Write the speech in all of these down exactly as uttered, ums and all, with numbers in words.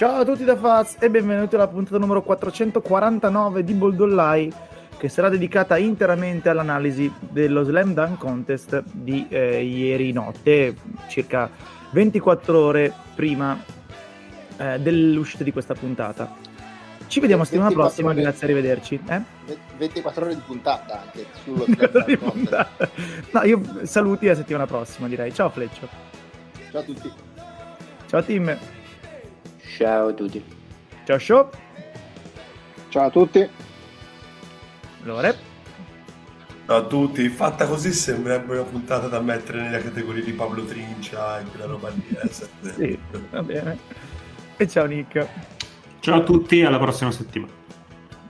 Ciao a tutti da Faz e benvenuti alla puntata numero quattrocentoquarantanove di Boldollai, che sarà dedicata interamente all'analisi dello Slam Dunk Contest di eh, ieri notte, circa ventiquattro ore prima eh, dell'uscita di questa puntata. Ci vediamo settimana prossima, ore, grazie, arrivederci. Eh? ventiquattro ore di puntata anche sullo Slam Dunk Contest. No, io saluti la settimana prossima, direi. Ciao Fleccio. Ciao a tutti. Ciao Tim. Ciao a tutti. Ciao Show. Ciao a tutti. Lore. Ciao a tutti. Fatta così sembrerebbe una puntata da mettere nella categoria di Pablo Trincia e quella roba lì. Sì, va bene. E ciao Nick. Ciao a tutti, alla prossima settimana.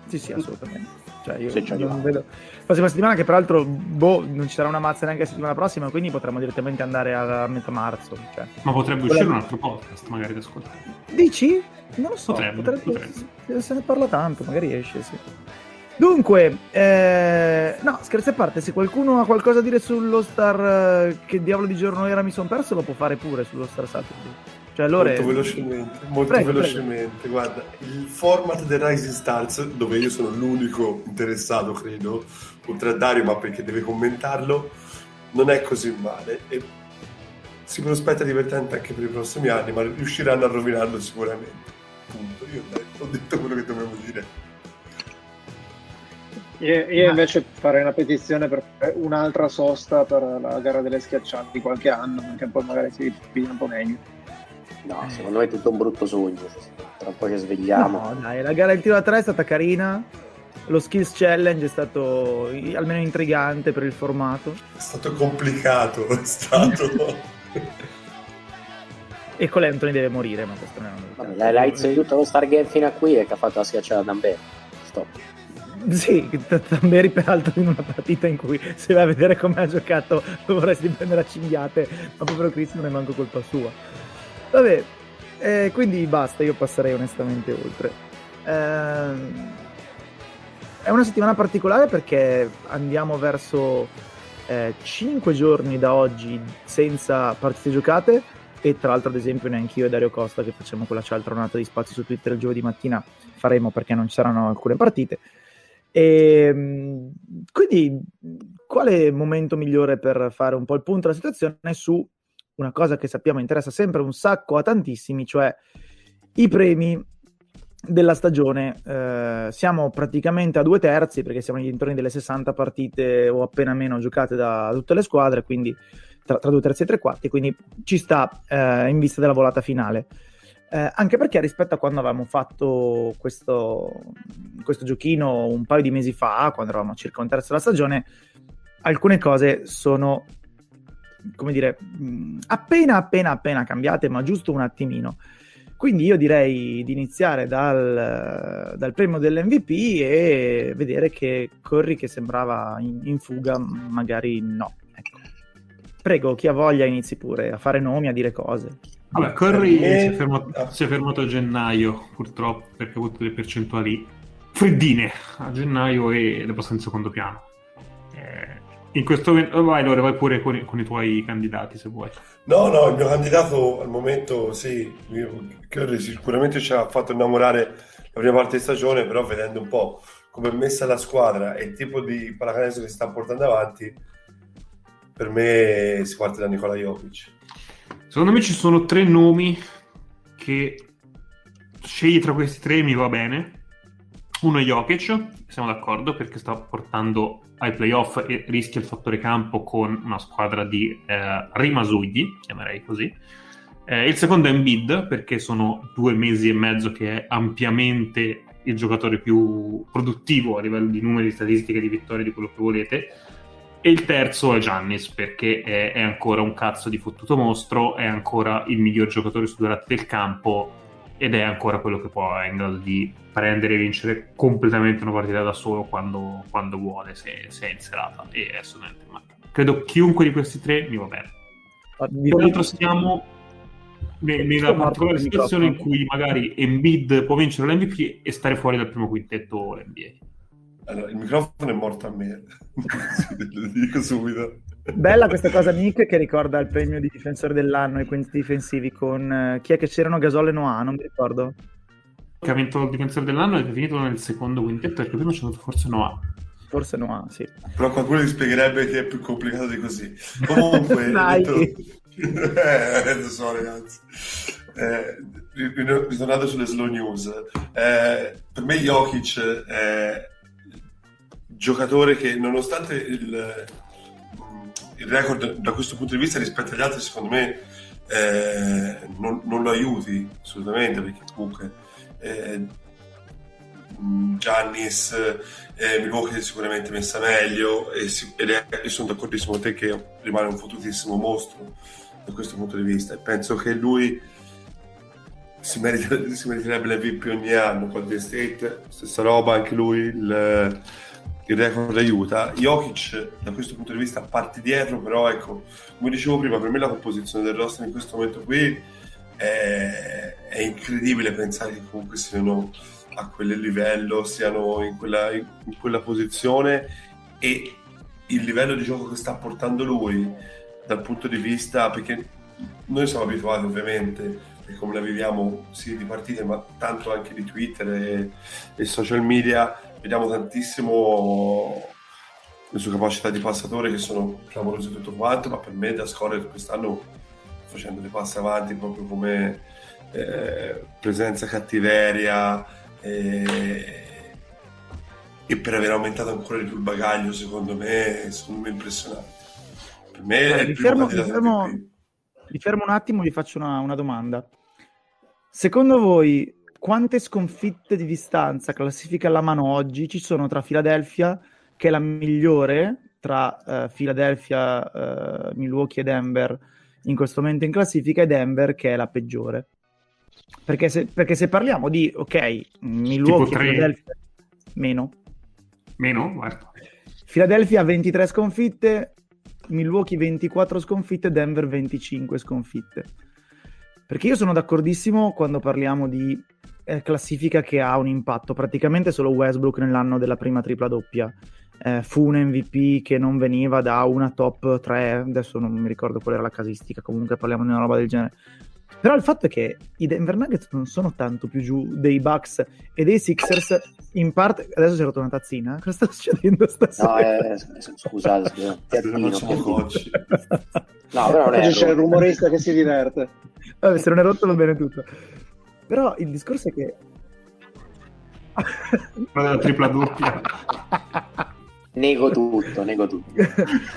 Sì, sì, assolutamente. Cioè io Se non vedo... La prossima settimana, che peraltro boh, non ci sarà una mazza neanche la settimana prossima, quindi potremmo direttamente andare a metà marzo. Cioè. Ma potrebbe uscire un altro podcast, magari, da ascoltare. Dici? Non lo so, potrebbe, potrebbe... potrebbe. Se ne parla tanto, magari esce, sì. Dunque, eh... no, scherzi a parte, se qualcuno ha qualcosa da dire sullo Star, che diavolo di giorno era, mi son perso, lo può fare pure sullo Star Saturday. Cioè, allora molto velocemente, molto prego, velocemente. Prego. Guarda, il format del Rising Stars, dove io sono l'unico interessato, credo, oltre a Dario, ma perché deve commentarlo, non è così male e si prospetta divertente anche per i prossimi anni, ma riusciranno a rovinarlo sicuramente. Punto. Io ho detto quello che dovevo dire. Io, io ma... invece farei una petizione per un'altra sosta per la gara delle schiaccianti di qualche anno, perché poi magari si piglia un po' meglio. No, secondo me è tutto un brutto sogno. Tra un po' ci svegliamo. No, dai, la gara del tiro da tre è stata carina. Lo skills challenge è stato almeno intrigante per il formato. È stato complicato, è stato. E Cole Anthony deve morire, ma questo non è una... Vabbè, l'hai di tutto lo Star Game fino a qui, e che ha fatto la schiacciata da Damberi. Stop. Sì, Damberi peraltro in una partita in cui, se vai a vedere come ha giocato, dovresti prendere a cinghiate, ma povero Chris non è manco colpa sua. Vabbè, eh, quindi basta, io passerei onestamente oltre. Eh, è una settimana particolare perché andiamo verso eh, cinque giorni da oggi senza partite giocate, e tra l'altro ad esempio neanche io e Dario Costa, che facciamo quella cialtronata di spazi su Twitter il giovedì mattina, faremo, perché non ci saranno alcune partite. E quindi quale momento migliore per fare un po' il punto della situazione su una cosa che sappiamo interessa sempre un sacco a tantissimi, cioè i premi della stagione. Eh, siamo praticamente a due terzi, perché siamo negli intorni delle sessanta partite o appena meno giocate da tutte le squadre, quindi tra, tra due terzi e tre quarti, quindi ci sta eh, in vista della volata finale. Eh, anche perché rispetto a quando avevamo fatto questo, questo giochino un paio di mesi fa, quando eravamo circa un terzo della stagione, alcune cose sono... come dire, appena appena appena cambiate, ma giusto un attimino. Quindi io direi di iniziare dal, dal premio dell'M V P e vedere che Curry, che sembrava in, in fuga, magari no. Ecco. Prego, chi ha voglia inizi pure a fare nomi, a dire cose. Allora, Curry e... si, è fermato, si è fermato a gennaio, purtroppo, perché ha avuto delle percentuali freddine a gennaio e le passa in secondo piano. Eh... In questo momento vai, allora vai pure con i, con i tuoi candidati, se vuoi. No, no, il mio candidato al momento, sì, Curry sicuramente ci ha fatto innamorare la prima parte di stagione, però vedendo un po' come è messa la squadra e il tipo di pallacanestro che si sta portando avanti, per me si parte da Nikola Jokic. Secondo me ci sono tre nomi che scegli tra questi tre, mi va bene. Uno è Jokic, siamo d'accordo, perché sta portando ai playoff e rischia il fattore campo con una squadra di eh, rimasugli, chiamerei così. Eh, il secondo è Embiid, perché sono due mesi e mezzo che è ampiamente il giocatore più produttivo a livello di numeri, di statistiche, di vittorie, di quello che volete. E il terzo è Giannis, perché è, è ancora un cazzo di fottuto mostro, è ancora il miglior giocatore su due lati del campo ed è ancora quello che può, è in grado di prendere e vincere completamente una partita da solo quando, quando vuole, se, se è in serata, e è assolutamente mancato. Credo chiunque di questi tre mi va bene. Tra l'altro siamo ne, nella particolare situazione in cui magari Embiid può vincere l'M V P e stare fuori dal primo quintetto N B A. Allora, il microfono è morto a me, lo dico subito. Bella questa cosa, Nick, che ricorda il premio di difensore dell'anno e quindi difensivi con uh, chi è che c'erano, Gasol e Noah, non mi ricordo. Che ha vinto il difensore dell'anno e è finito nel secondo quintetto, perché prima c'è stato forse Noah. Forse Noah, sì. Però qualcuno gli spiegherebbe che è più complicato di così. Comunque, detto... eh, non so, ragazzi. Eh, ritornando sulle slow news, eh, per me Jokic è giocatore che, nonostante il... il record da questo punto di vista rispetto agli altri, secondo me eh, non, non lo aiuti assolutamente, perché comunque eh, Giannis eh, Milwaukee è sicuramente messa meglio e, si, ed è, e sono d'accordissimo con te che rimane un fottutissimo mostro da questo punto di vista, e penso che lui si, merita, si meriterebbe l'M V P ogni anno. Golden State stessa roba, anche lui il il record aiuta. Jokic da questo punto di vista parte dietro, però ecco, come dicevo prima, per me la composizione del roster in questo momento qui è, è incredibile pensare che comunque siano a quel livello, siano in quella, in quella posizione, e il livello di gioco che sta portando lui dal punto di vista, perché noi siamo abituati ovviamente, come la viviamo sì di partite, ma tanto anche di Twitter e, e social media, vediamo tantissimo le sue capacità di passatore che sono clamorose tutto quanto, ma per me da scorer quest'anno facendo dei passi avanti proprio come eh, presenza, cattiveria eh, e per aver aumentato ancora di più il bagaglio, secondo me sono impressionante. Per me allora, è il primo candidato. Vi fermo un attimo e vi faccio una, una domanda. Secondo voi quante sconfitte di distanza, classifica alla mano oggi, ci sono tra Philadelphia, che è la migliore tra uh, Philadelphia, uh, Milwaukee e Denver in questo momento in classifica, e Denver che è la peggiore? Perché se, perché se parliamo di, ok, Milwaukee e Philadelphia... Meno. Meno? Guarda. Philadelphia ha ventitré sconfitte... Milwaukee ventiquattro sconfitte, Denver venticinque sconfitte. Perché io sono d'accordissimo quando parliamo di eh, classifica che ha un impatto. Praticamente solo Westbrook nell'anno della prima tripla doppia eh, fu un M V P che non veniva da una top tre, adesso non mi ricordo qual era la casistica, comunque parliamo di una roba del genere. Però il fatto è che i Denver Nuggets non sono tanto più giù dei Bucks e dei Sixers, in parte... Adesso si è rotta una tazzina? Cosa sta succedendo stasera? No, eh, scusate, scusate. Piattino, piattino. No, però non è... C'è il rumorista che si diverte. Vabbè, se non è rotto va bene tutto. Però il discorso è che... La tripla doppia. Nego tutto, nego tutto.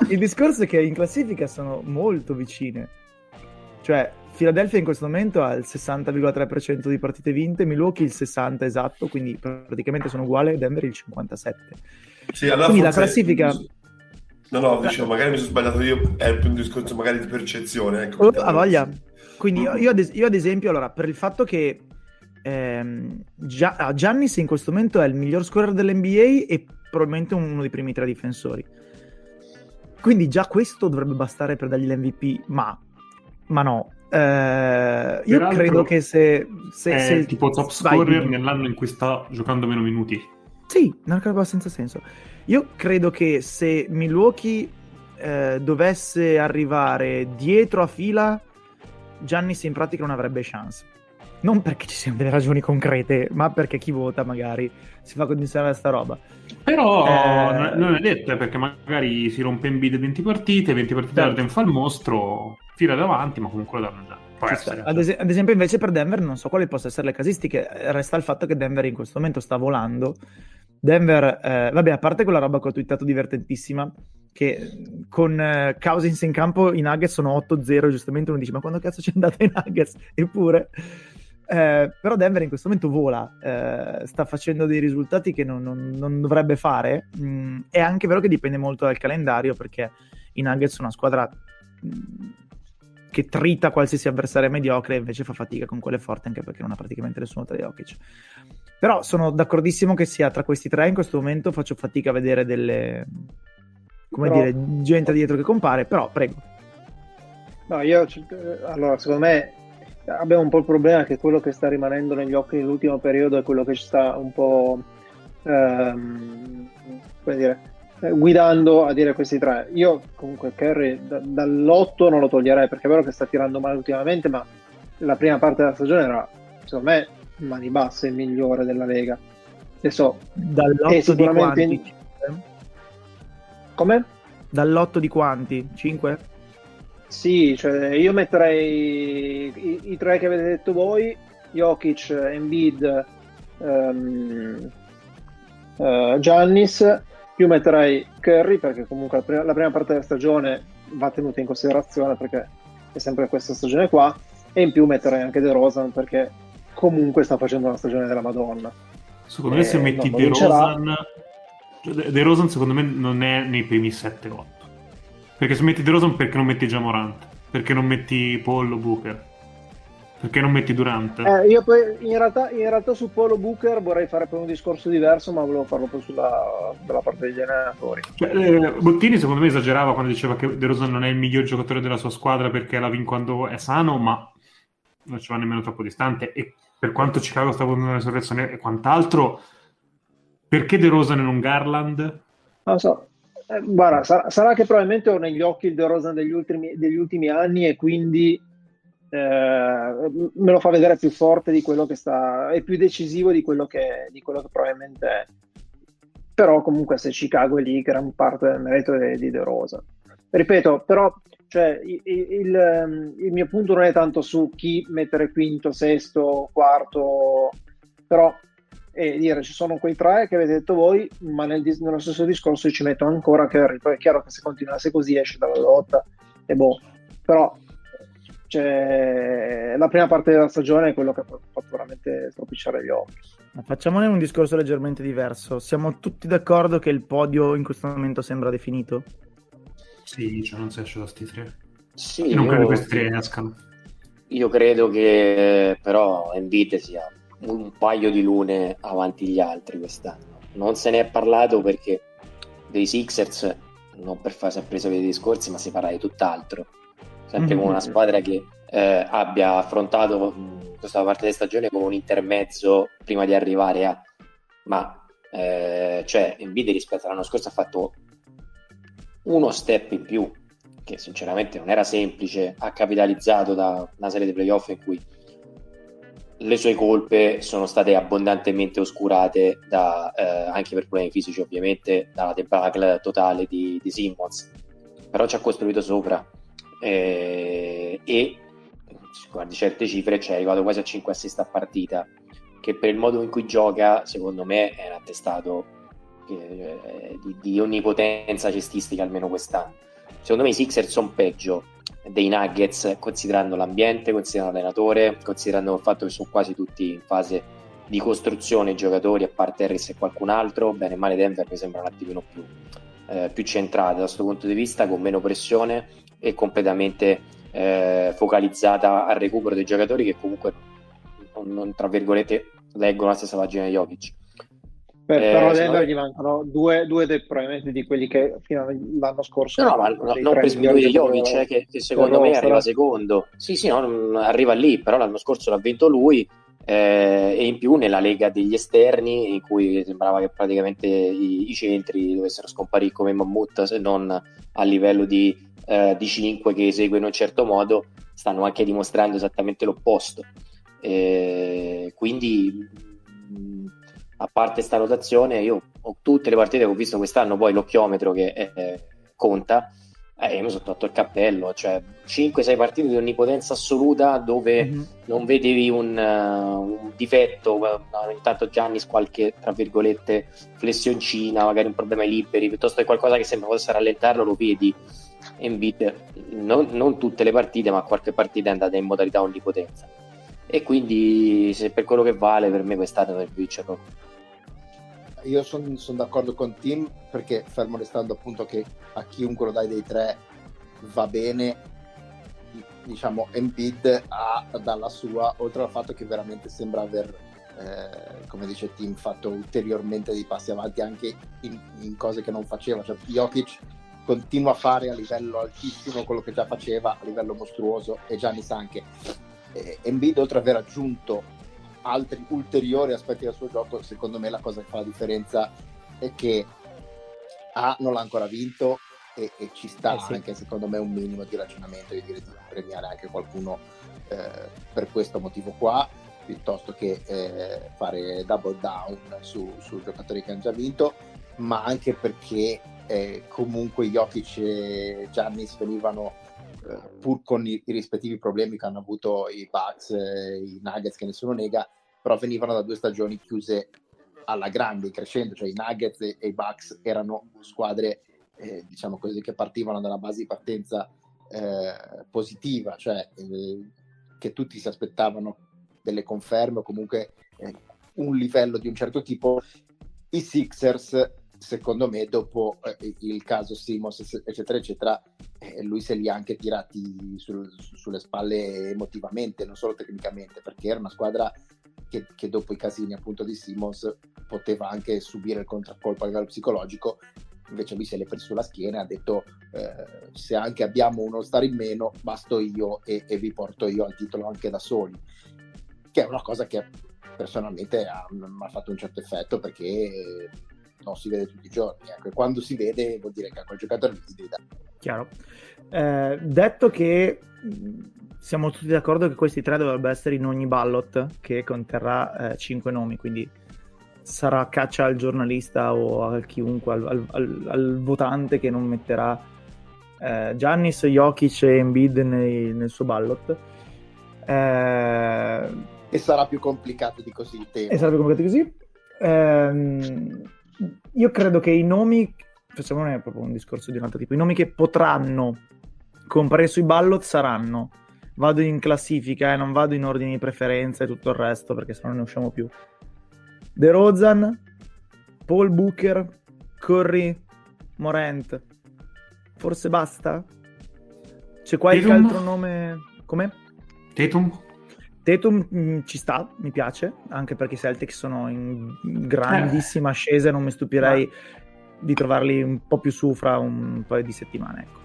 Il discorso è che in classifica sono molto vicine. Cioè... Philadelphia in questo momento ha il sessanta virgola tre per cento di partite vinte, Milwaukee il sessanta esatto, quindi praticamente sono uguali, Denver il cinquantasette. Sì, allora quindi la classifica... È... No, no, dicevo, magari mi sono sbagliato io, è più un discorso magari di percezione. Ecco, oh, ha voglia. Quindi io, io, ad, io ad esempio, allora, per il fatto che ehm, Giannis in questo momento è il miglior scorer dell'N B A e probabilmente uno dei primi tre difensori. Quindi già questo dovrebbe bastare per dargli l'M V P, ma, ma no. Uh, io credo che se, se, se tipo top scorer nell'anno in cui sta giocando meno minuti, sì, una cosa senza senso. Io credo che se Milwaukee eh, dovesse arrivare dietro a fila, Giannis in pratica non avrebbe chance, non perché ci siano delle ragioni concrete, ma perché chi vota magari si fa condizionare a sta roba. Però eh... non è detto, perché magari si rompe Embiid venti partite, venti partite certo. Arden fa il mostro, tira davanti, ma comunque lo danno già. Ad, es- ad esempio invece per Denver non so quali possano essere le casistiche, resta il fatto che Denver in questo momento sta volando. Denver, eh, vabbè, a parte quella roba che ho twittato divertentissima, che con eh, Cousins in campo i Nuggets sono otto zero, giustamente uno dice ma quando cazzo c'è andato i Nuggets? Eppure... Eh, però Denver in questo momento vola, eh, sta facendo dei risultati che non, non, non dovrebbe fare. Mm, è anche vero che dipende molto dal calendario, perché i Nuggets sono una squadra mh, che trita qualsiasi avversario mediocre e invece fa fatica con quelle forti, anche perché non ha praticamente nessuno tra Jokic. Però sono d'accordissimo che sia tra questi tre in questo momento, faccio fatica a vedere delle, come però... dire, gente dietro che compare, però prego. No, io allora secondo me abbiamo un po' il problema che quello che sta rimanendo negli occhi nell'ultimo periodo è quello che ci sta un po' ehm, come dire, guidando a dire questi tre. Io comunque Curry da, dall'otto non lo toglierei, perché è vero che sta tirando male ultimamente, ma la prima parte della stagione era, secondo me, mani basse, il migliore della Lega. Adesso dall'otto sicuramente di quanti? In... come? Dall'otto di quanti? cinque? Sì, cioè io metterei i, i tre che avete detto voi: Jokic, Embiid, um, uh, Giannis. Io metterei Curry, perché comunque la prima, la prima parte della stagione va tenuta in considerazione, perché è sempre questa stagione qua, e in più metterei anche DeRozan, perché comunque sta facendo una stagione della Madonna. Secondo e me se metti DeRozan, DeRozan secondo me non è nei primi sette otto, perché se metti DeRozan, perché non metti Ja Morant, perché non metti Paul Booker, perché non metti Durant? Eh, io poi in realtà, in realtà su Paul Booker vorrei fare poi un discorso diverso, ma volevo farlo poi sulla, sulla parte degli allenatori. Cioè, eh, Bottini secondo me esagerava quando diceva che DeRozan non è il miglior giocatore della sua squadra perché la vince quando è sano, ma non ci va nemmeno troppo distante, e per quanto Chicago sta avendo una risurrezione e quant'altro, perché DeRozan e non Garland? Non lo so. Eh, guarda, sarà, sarà che probabilmente ho negli occhi il DeRozan degli ultimi, degli ultimi anni, e quindi Eh, me lo fa vedere più forte di quello che sta, è più decisivo di quello che, di quello che probabilmente è. Però comunque se Chicago è lì, gran parte del merito è di DeRozan, ripeto. Però cioè, il, il, il mio punto non è tanto su chi mettere quinto, sesto, quarto, però è dire ci sono quei tre che avete detto voi, ma nel, nello stesso discorso io ci metto ancora Curry. Poi è chiaro che se continuasse così esce dalla lotta e boh, però cioè, la prima parte della stagione è quello che ha fatto veramente stropicciare gli occhi. Facciamone un discorso leggermente diverso. Siamo tutti d'accordo che il podio in questo momento sembra definito? Sì, cioè non si esce da sti tre. Sì, io non credo che questi tre escano. Io credo che però Embiid sia un paio di lune avanti gli altri quest'anno. Non se ne è parlato perché dei Sixers, non per fare sempre i soliti discorsi, ma si parla di tutt'altro. Sempre con una squadra che eh, abbia affrontato questa parte della stagione con un intermezzo prima di arrivare a, ma eh, cioè Embiid rispetto all'anno scorso ha fatto uno step in più, che sinceramente non era semplice. Ha capitalizzato da una serie di playoff in cui le sue colpe sono state abbondantemente oscurate da, eh, anche per problemi fisici ovviamente, dalla debacle totale di, di Simmons, però ci ha costruito sopra. Eh, e guardi certe cifre, cioè è arrivato quasi a cinque assist a partita, che per il modo in cui gioca secondo me è un attestato eh, di, di onnipotenza cestistica, almeno quest'anno. Secondo me i Sixers sono peggio dei Nuggets, considerando l'ambiente, considerando l'allenatore, considerando il fatto che sono quasi tutti in fase di costruzione giocatori, a parte Harris e qualcun altro. Bene male Denver mi sembra un attimino più eh, più centrata da questo punto di vista, con meno pressione e completamente eh, focalizzata al recupero dei giocatori che comunque non, non tra virgolette leggono la stessa pagina di Jokic. Per, eh, però adesso no, gli mancano due, due dei, probabilmente di quelli che fino all'anno scorso. No, ma no, non per sminuire Jokic, cioè, che, che secondo me arriva secondo. Sì, sì, no, arriva lì, però l'anno scorso l'ha vinto lui, eh, e in più nella Lega degli esterni in cui sembrava che praticamente i, i centri dovessero scomparire come mammut, se non a livello di Uh, di cinque che esegue in un certo modo, stanno anche dimostrando esattamente l'opposto. E quindi mh, a parte sta rotazione, io ho tutte le partite che ho visto quest'anno, poi l'occhiometro che eh, conta, e eh, mi sono tolto il cappello, cioè cinque sei partite di onnipotenza assoluta dove mm-hmm. non vedevi un, uh, un difetto, uh, intanto Giannis qualche tra virgolette flessioncina, magari un problema ai liberi, piuttosto che qualcosa che sembra possa rallentarlo, lo vedi. Embiid non, non tutte le partite, ma qualche partita è andata in modalità onnipotenza, e quindi se per quello che vale, per me quest'anno per vincerlo. Io sono son d'accordo con Tim, perché fermo restando appunto che a chiunque lo dai dei tre va bene, diciamo Embiid ha dalla sua, oltre al fatto che veramente sembra aver eh, come dice Tim, fatto ulteriormente dei passi avanti anche in, in cose che non faceva. Cioè Jokic continua a fare a livello altissimo quello che già faceva a livello mostruoso, e Giannis anche. eh, Embiid, oltre ad aver aggiunto altri ulteriori aspetti del suo gioco, secondo me la cosa che fa la differenza è che A non l'ha ancora vinto e, e ci sta eh sì. anche secondo me un minimo di ragionamento di dire di premiare anche qualcuno eh, per questo motivo qua, piuttosto che eh, fare double down su, su giocatori che hanno già vinto, ma anche perché eh, comunque Jokic e Giannis venivano eh, pur con i, i rispettivi problemi che hanno avuto i Bucks, eh, i Nuggets che nessuno nega, però venivano da due stagioni chiuse alla grande, crescendo, cioè i Nuggets e, e i Bucks erano squadre eh, diciamo così che partivano dalla base di partenza eh, positiva, cioè eh, che tutti si aspettavano delle conferme o comunque eh, un livello di un certo tipo. I Sixers, secondo me, dopo eh, il caso Simmons eccetera eccetera, eh, lui se li ha anche tirati sul, sulle spalle emotivamente, non solo tecnicamente, perché era una squadra Che, che dopo i casini appunto di Simmons poteva anche subire il contraccolpo a livello psicologico, invece lui se l'è preso sulla schiena e ha detto eh, se anche abbiamo uno star in meno basto io e, e vi porto io al titolo anche da soli, che è una cosa che personalmente ha, ha fatto un certo effetto, perché non si vede tutti i giorni, ecco, e quando si vede vuol dire che a quel giocatore gli devi dare. Chiaro. Eh, detto che siamo tutti d'accordo che questi tre dovrebbero essere in ogni ballot che conterrà eh, cinque nomi, quindi sarà caccia al giornalista o a chiunque, al, al, al votante che non metterà eh, Giannis, Jokic e Embiid nei, nel suo ballot. Eh... E sarà più complicato di così il tema. E sarà più complicato di così. Eh, io credo che i nomi, facciamone proprio un discorso di un altro tipo, i nomi che potranno comparire sui ballot saranno, vado in classifica e eh, non vado in ordine di preferenza e tutto il resto perché sennò non ne usciamo più, DeRozan, Paul Booker, Curry, Morant, forse basta? C'è qualche Tatum. Altro nome? Come? Tatum? Tatum mh, ci sta, mi piace, anche perché i Celtics sono in grandissima eh. ascesa e non mi stupirei no. di trovarli un po' più su fra un paio di settimane, ecco.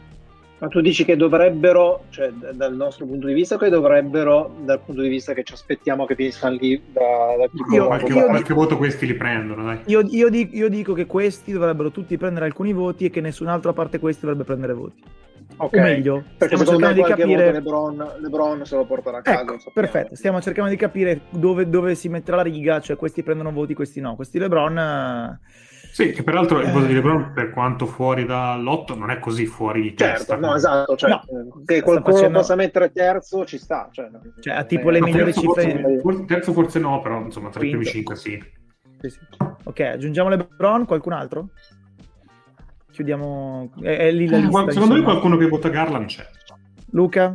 Ma tu dici che dovrebbero, cioè dal nostro punto di vista, che dovrebbero, dal punto di vista che ci aspettiamo che finiscano lì da, da più io, qualche, io qualche dico, voto questi li prendono, dai. Io, io, dico, io dico che questi dovrebbero tutti prendere alcuni voti e che nessun altro a parte questi dovrebbe prendere voti. Ok, o meglio, perché secondo me qualche capire... voto Lebron, Lebron se lo porterà a casa, ecco, so perfetto, stiamo cercando di capire dove, dove si metterà la riga, cioè questi prendono voti, questi no, questi Lebron... Sì, che peraltro il voto di LeBron, per quanto fuori dall'otto, non è così fuori di certo, testa. No, esatto, cioè, no, che qualcuno facendo... possa mettere terzo ci sta. Cioè, cioè ha tipo le no, migliori cifre. Forse, terzo forse no, però insomma tra i primi cinque sì. Sì, sì. Ok, aggiungiamo LeBron, qualcun altro? Chiudiamo... È, è lì la lista, secondo diciamo. Me qualcuno che vota Garland c'è. Luca?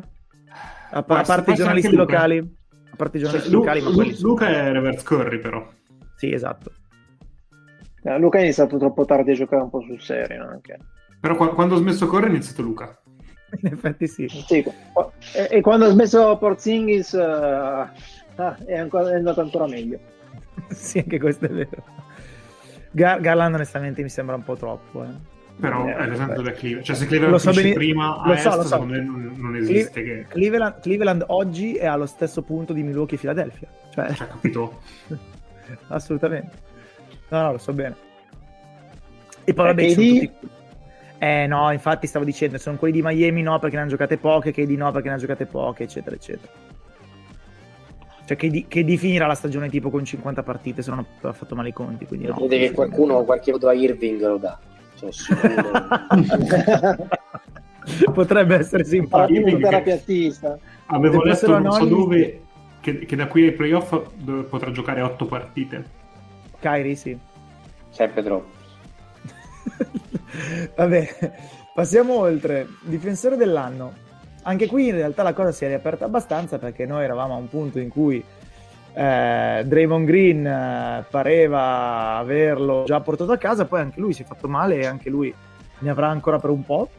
A, pa- a parte i giornalisti locali? A parte i giornalisti cioè, locali, Lu- ma quelli Luca sono... è reverse Curry, però. Sì, esatto. Luca è iniziato troppo tardi a giocare un po' sul serio anche. Però qu- quando ho smesso Corre è iniziato Luca. In effetti sì. sì e-, e quando ho smesso Porzingis uh, ah, è, ancora, è andato ancora meglio. Sì, anche questo è vero. Gar- Garland onestamente mi sembra un po' troppo. Eh. Però eh, è l'esempio da Cleveland. Cioè se Cleveland so ben... prima a lo so, est, lo so. Secondo me non, non esiste. Cle- che... Cleveland-, Cleveland oggi è allo stesso punto di Milwaukee e Philadelphia. Cioè, cioè capito? Assolutamente. No, no, lo so bene. E poi vabbè, tutti... eh no, infatti stavo dicendo, sono quelli di Miami no perché ne hanno giocate poche, K D no perché ne hanno giocate poche, eccetera, eccetera. Cioè K D, K D finirà la stagione tipo con cinquanta partite, se non ha fatto male i conti, quindi no. Vede che qualcuno, qualche voto a Irving lo dà. Sono sicuro. Potrebbe essere simpatico. Io terapeutista. Avevo letto non so dove che, che da qui ai playoff potrà giocare otto partite. Kyrie sì. Sempre troppo. Vabbè, passiamo oltre. Difensore dell'anno. Anche qui in realtà la cosa si è riaperta abbastanza perché noi eravamo a un punto in cui eh, Draymond Green eh, pareva averlo già portato a casa, poi anche lui si è fatto male e anche lui ne avrà ancora per un po'.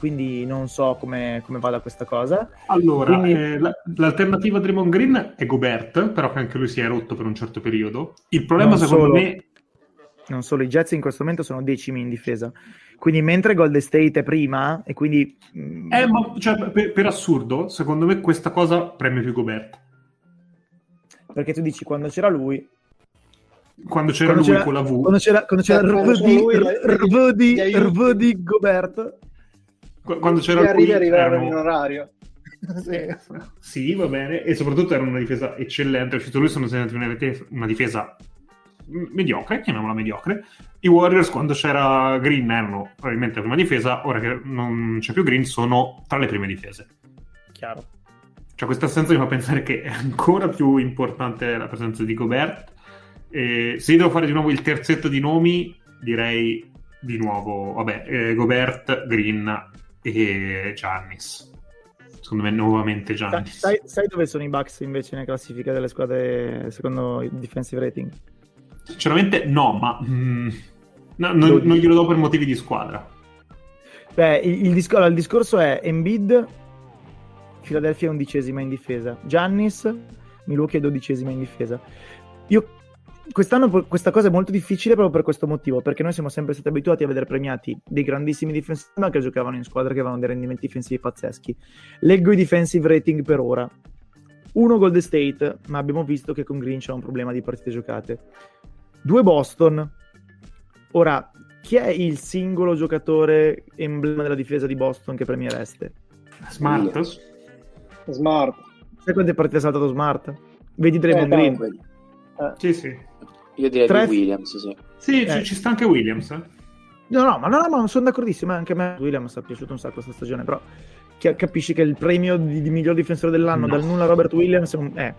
Quindi non so come, come vada questa cosa. Allora, quindi... eh, la, l'alternativa a Draymond Green è Gobert, però che anche lui si è rotto per un certo periodo. Il problema non secondo solo, me... Non solo, i Jets in questo momento sono decimi in difesa. Quindi mentre Golden State è prima, e quindi... Eh, ma cioè, per, per assurdo, secondo me questa cosa preme più Gobert. Perché tu dici, quando c'era lui... quando c'era quando lui c'era, con la V, quando c'era, quando c'era R V di Gobert, quando c'era lui, arrivi arrivavano in orario. Sì. Sì, va bene, e soprattutto era una difesa eccellente. È uscito lui, sono sempre una difesa, una difesa mediocre, chiamiamola mediocre. I Warriors, quando c'era Green, erano probabilmente la prima difesa, ora che non c'è più Green sono tra le prime difese. Chiaro. Cioè, questa assenza mi fa pensare che è ancora più importante la presenza di Gobert. E se io devo fare di nuovo il terzetto di nomi, direi di nuovo vabbè, eh, Gobert, Green e Giannis. Secondo me nuovamente Giannis. Sai, sai dove sono i Bucks invece nella classifica delle squadre secondo il defensive rating? Sinceramente no, ma mm, no, non, non glielo do per motivi di squadra. Beh, il, il, discor- il discorso è Embiid, Philadelphia è undicesima in difesa, Giannis, Milwaukee è dodicesima in difesa. Io quest'anno questa cosa è molto difficile proprio per questo motivo, perché noi siamo sempre stati abituati a vedere premiati dei grandissimi difensori ma che giocavano in squadre che avevano dei rendimenti difensivi pazzeschi. Leggo i defensive rating per ora. Uno Golden State, ma abbiamo visto che con Green c'è un problema di partite giocate. Due Boston. Ora, chi è il singolo giocatore emblema della difesa di Boston che premiereste? Smart. Smart. Sai quante partite ha saltato Smart? Vedi Draymond eh, Green. Eh. Sì, sì. Io direi Tre... di Williams, sì. Sì, eh. ci sta anche Williams. Eh? No, no, ma no, no, sono d'accordissimo. Anche a me Williams è piaciuto un sacco questa stagione, però capisci che il premio di, di miglior difensore dell'anno no. dal nulla Robert Williams è...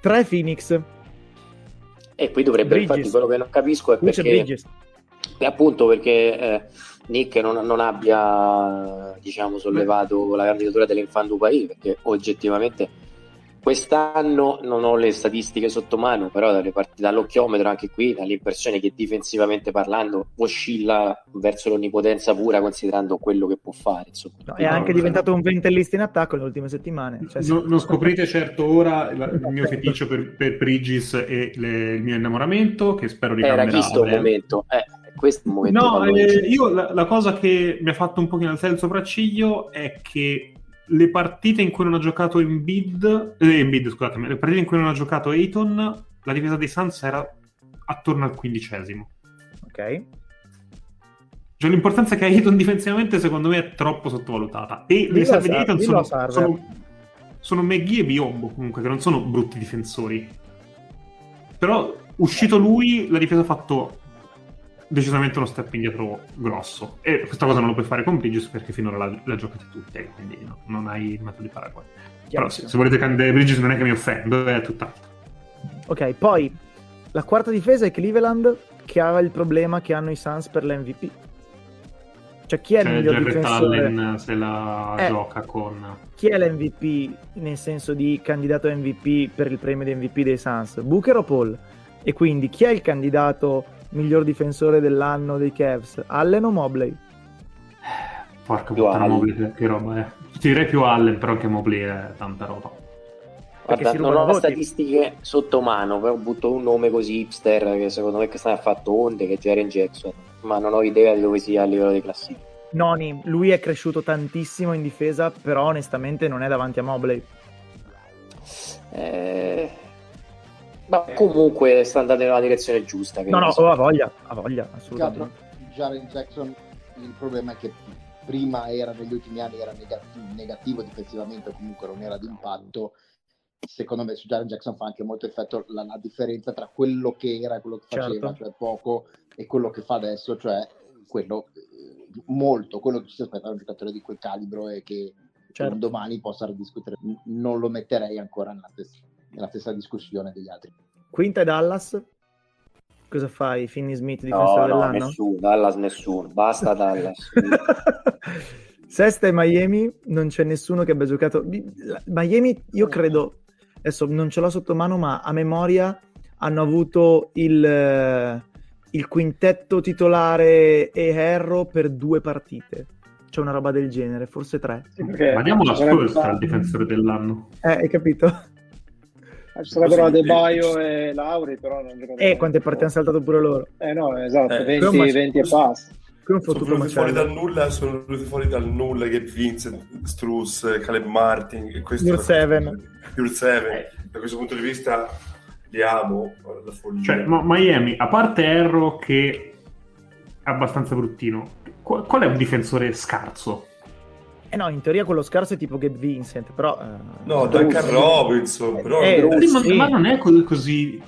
Tre Phoenix. E poi dovrebbe, Bridges. Infatti, quello che non capisco è perché... E appunto perché eh, Nick non, non abbia, diciamo, sollevato Beh. la candidatura dell'Infandupai, perché oggettivamente... Quest'anno non ho le statistiche sotto mano, però dalle part- dall'occhiometro anche qui, dall'impressione che difensivamente parlando oscilla verso l'onnipotenza pura, considerando quello che può fare. Insomma. No, è anche no, diventato no. un ventellista in attacco nelle ultime settimane. Cioè, no, se... Non scoprite certo ora la, il mio feticcio per, per Bridges e le, il mio innamoramento, che spero ricambierà. Era visto un momento, eh, questo è un momento. No, eh, io la, la cosa che mi ha fatto un pochino alzare il sopracciglio è che le partite in cui non ha giocato Embiid, eh, Embiid scusatemi, le partite in cui non ha giocato Ayton, la difesa dei Suns era attorno al quindicesimo. Ok. Cioè l'importanza che ha Ayton difensivamente secondo me è troppo sottovalutata. E mi le salve di Ayton sono, sono, sono, sono Maggie e Biombo comunque, che non sono brutti difensori. Però uscito lui, la difesa ha fatto decisamente uno step indietro grosso, e questa cosa non lo puoi fare con Bridges perché finora la, la giocate tutte, quindi no, non hai il metodo di paragone. Però se, se volete cambiare Bridges non è che mi offendo, è tutt'altro. Ok, poi la quarta difesa è Cleveland, che ha il problema che hanno i Suns per l'M V P. Cioè chi è cioè, il miglior Jarrett difensore? Allen se la è... gioca con... Chi è l'M V P nel senso di candidato M V P per il premio di M V P dei Suns? Booker o Paul? E quindi chi è il candidato miglior difensore dell'anno dei Cavs? Allen o Mobley? Porca puttana, Mobley che roba è. Ti direi più Allen, però anche Mobley è tanta roba. Guarda, non ho statistiche sotto mano, però butto un nome così hipster che secondo me che sta fatto onde, che è Jaren Jackson, ma non ho idea di dove sia a livello di classifica. Noni, lui è cresciuto tantissimo in difesa, però onestamente non è davanti a Mobley. Eh... Ma comunque sta andando nella direzione giusta. No, no, so. ha voglia, ha voglia, assolutamente. Jaren Jackson, il problema è che prima era, negli ultimi anni, era negativo, negativo difensivamente, comunque non era d'impatto. Secondo me su Jaren Jackson fa anche molto effetto la, la differenza tra quello che era e quello che faceva, certo. cioè poco, e quello che fa adesso, cioè quello molto, quello che si aspetta da un giocatore di quel calibro e che certo. domani possa discutere. Non lo metterei ancora nella stessa. nella stessa discussione degli altri. Quinta è Dallas. Cosa fai? Finney Smith difensore no, no, dell'anno? Nessuno, Dallas nessuno, basta Dallas. Sesta è Miami, non c'è nessuno che abbia giocato. Miami, io credo, adesso non ce l'ho sotto mano, ma a memoria hanno avuto il, il quintetto titolare e Herro per due partite. C'è una roba del genere, forse tre. Sì, ma diamo la scorsa al difensore dell'anno. Eh, hai capito? Ci sarebbero Adebayo e Lauri, però non ricordo. Eh, quante partite hanno saltato pure loro? Eh no, esatto, eh, venti, ma... venti e passa. Sono venuti fuori dal nulla, sono venuti fuori dal nulla che Vincent, Strus, Caleb Martin, Pure Seven. Pure Seven. Da questo punto di vista vediamo la follia. Cioè, ma Miami, a parte Herro che è abbastanza bruttino, qual, qual è un difensore scarso? Eh no, in teoria quello scarso è tipo Gabe Vincent, però... Eh, no, Duncan Robinson, eh, però... Eh, Drus, ma, sì. ma non è così, così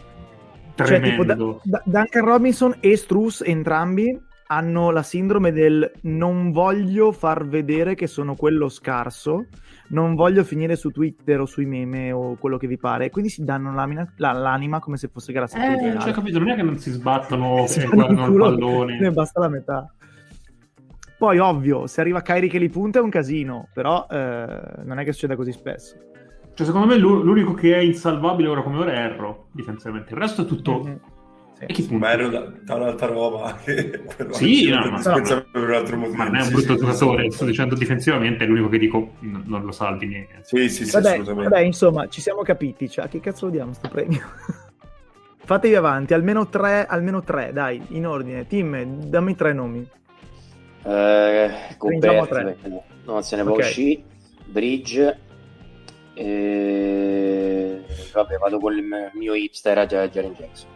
tremendo. Cioè, tipo, da, da, Duncan Robinson e Strus, entrambi, hanno la sindrome del non voglio far vedere che sono quello scarso, non voglio finire su Twitter o sui meme o quello che vi pare, quindi si danno l'anima, la, l'anima come se fosse grazie a tutti. Eh, cioè, capito, non è che non si sbattono e guardano il pallone. Ne basta la metà. Poi, ovvio, se arriva Kyrie che li punta è un casino, però eh, non è che succeda così spesso. Cioè, secondo me l'unico che è insalvabile ora come ora è Herro, difensivamente. Il resto è tutto... Mm-hmm. Sì. E chi punta? Ma Herro da, da un'altra roba. Sì, no, ma, no, no. Per un altro motivo. Ma non è un brutto giocatore, sì, sì, sto dicendo difensivamente, è l'unico che dico n- non lo salvi niente. Sì, sì, sì, vabbè, assolutamente. Vabbè, insomma, ci siamo capiti, cioè, a che cazzo lo diamo sto premio? Fatevi avanti, almeno tre, almeno tre, dai, in ordine. Tim, dammi tre nomi. Uh, Gobert, no, se ne va okay. Uscì Bridge e... vabbè, vado con il mio hipster a Jaren Jackson.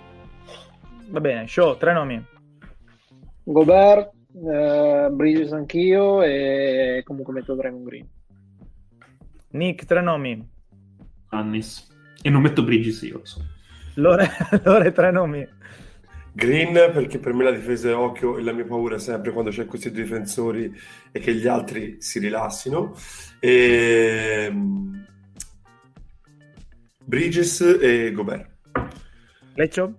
Va bene, show, tre nomi. Gobert, uh, Bridges anch'io e comunque metto Draymond Green. Nick, tre nomi. Giannis, e non metto Bridges io, so. Lore, Lore, tre nomi. Green, perché per me la difesa è occhio e la mia paura è sempre quando c'è questi due difensori e che gli altri si rilassino. E... Bridges e Gobert. Leccio?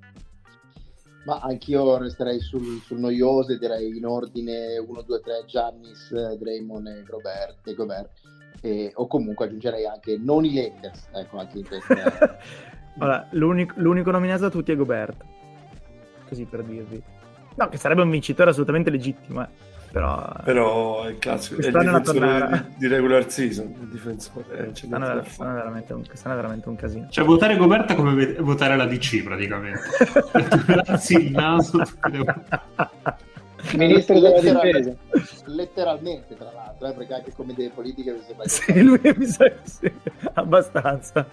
Ma anch'io resterei sul, sul noioso e direi in ordine uno, due, tre Giannis, Draymond e Gobert, e Gobert. E, o comunque aggiungerei anche non i Lakers. Ecco, anche in questa... Allora, l'unico, l'unico nominato da tutti è Gobert. Così per dirvi, no, che sarebbe un vincitore assolutamente legittimo, eh. però però è, cazzo, è il difensore di, di regular season, il difensore quest'anno è, quest'anno è veramente un, quest'anno è veramente un casino, cioè votare Gobert è come votare la D C praticamente. Il naso ministro della difesa letteralmente, tra l'altro, eh, perché anche come delle politiche mi sembra sì, che... lui mi sa sì, abbastanza.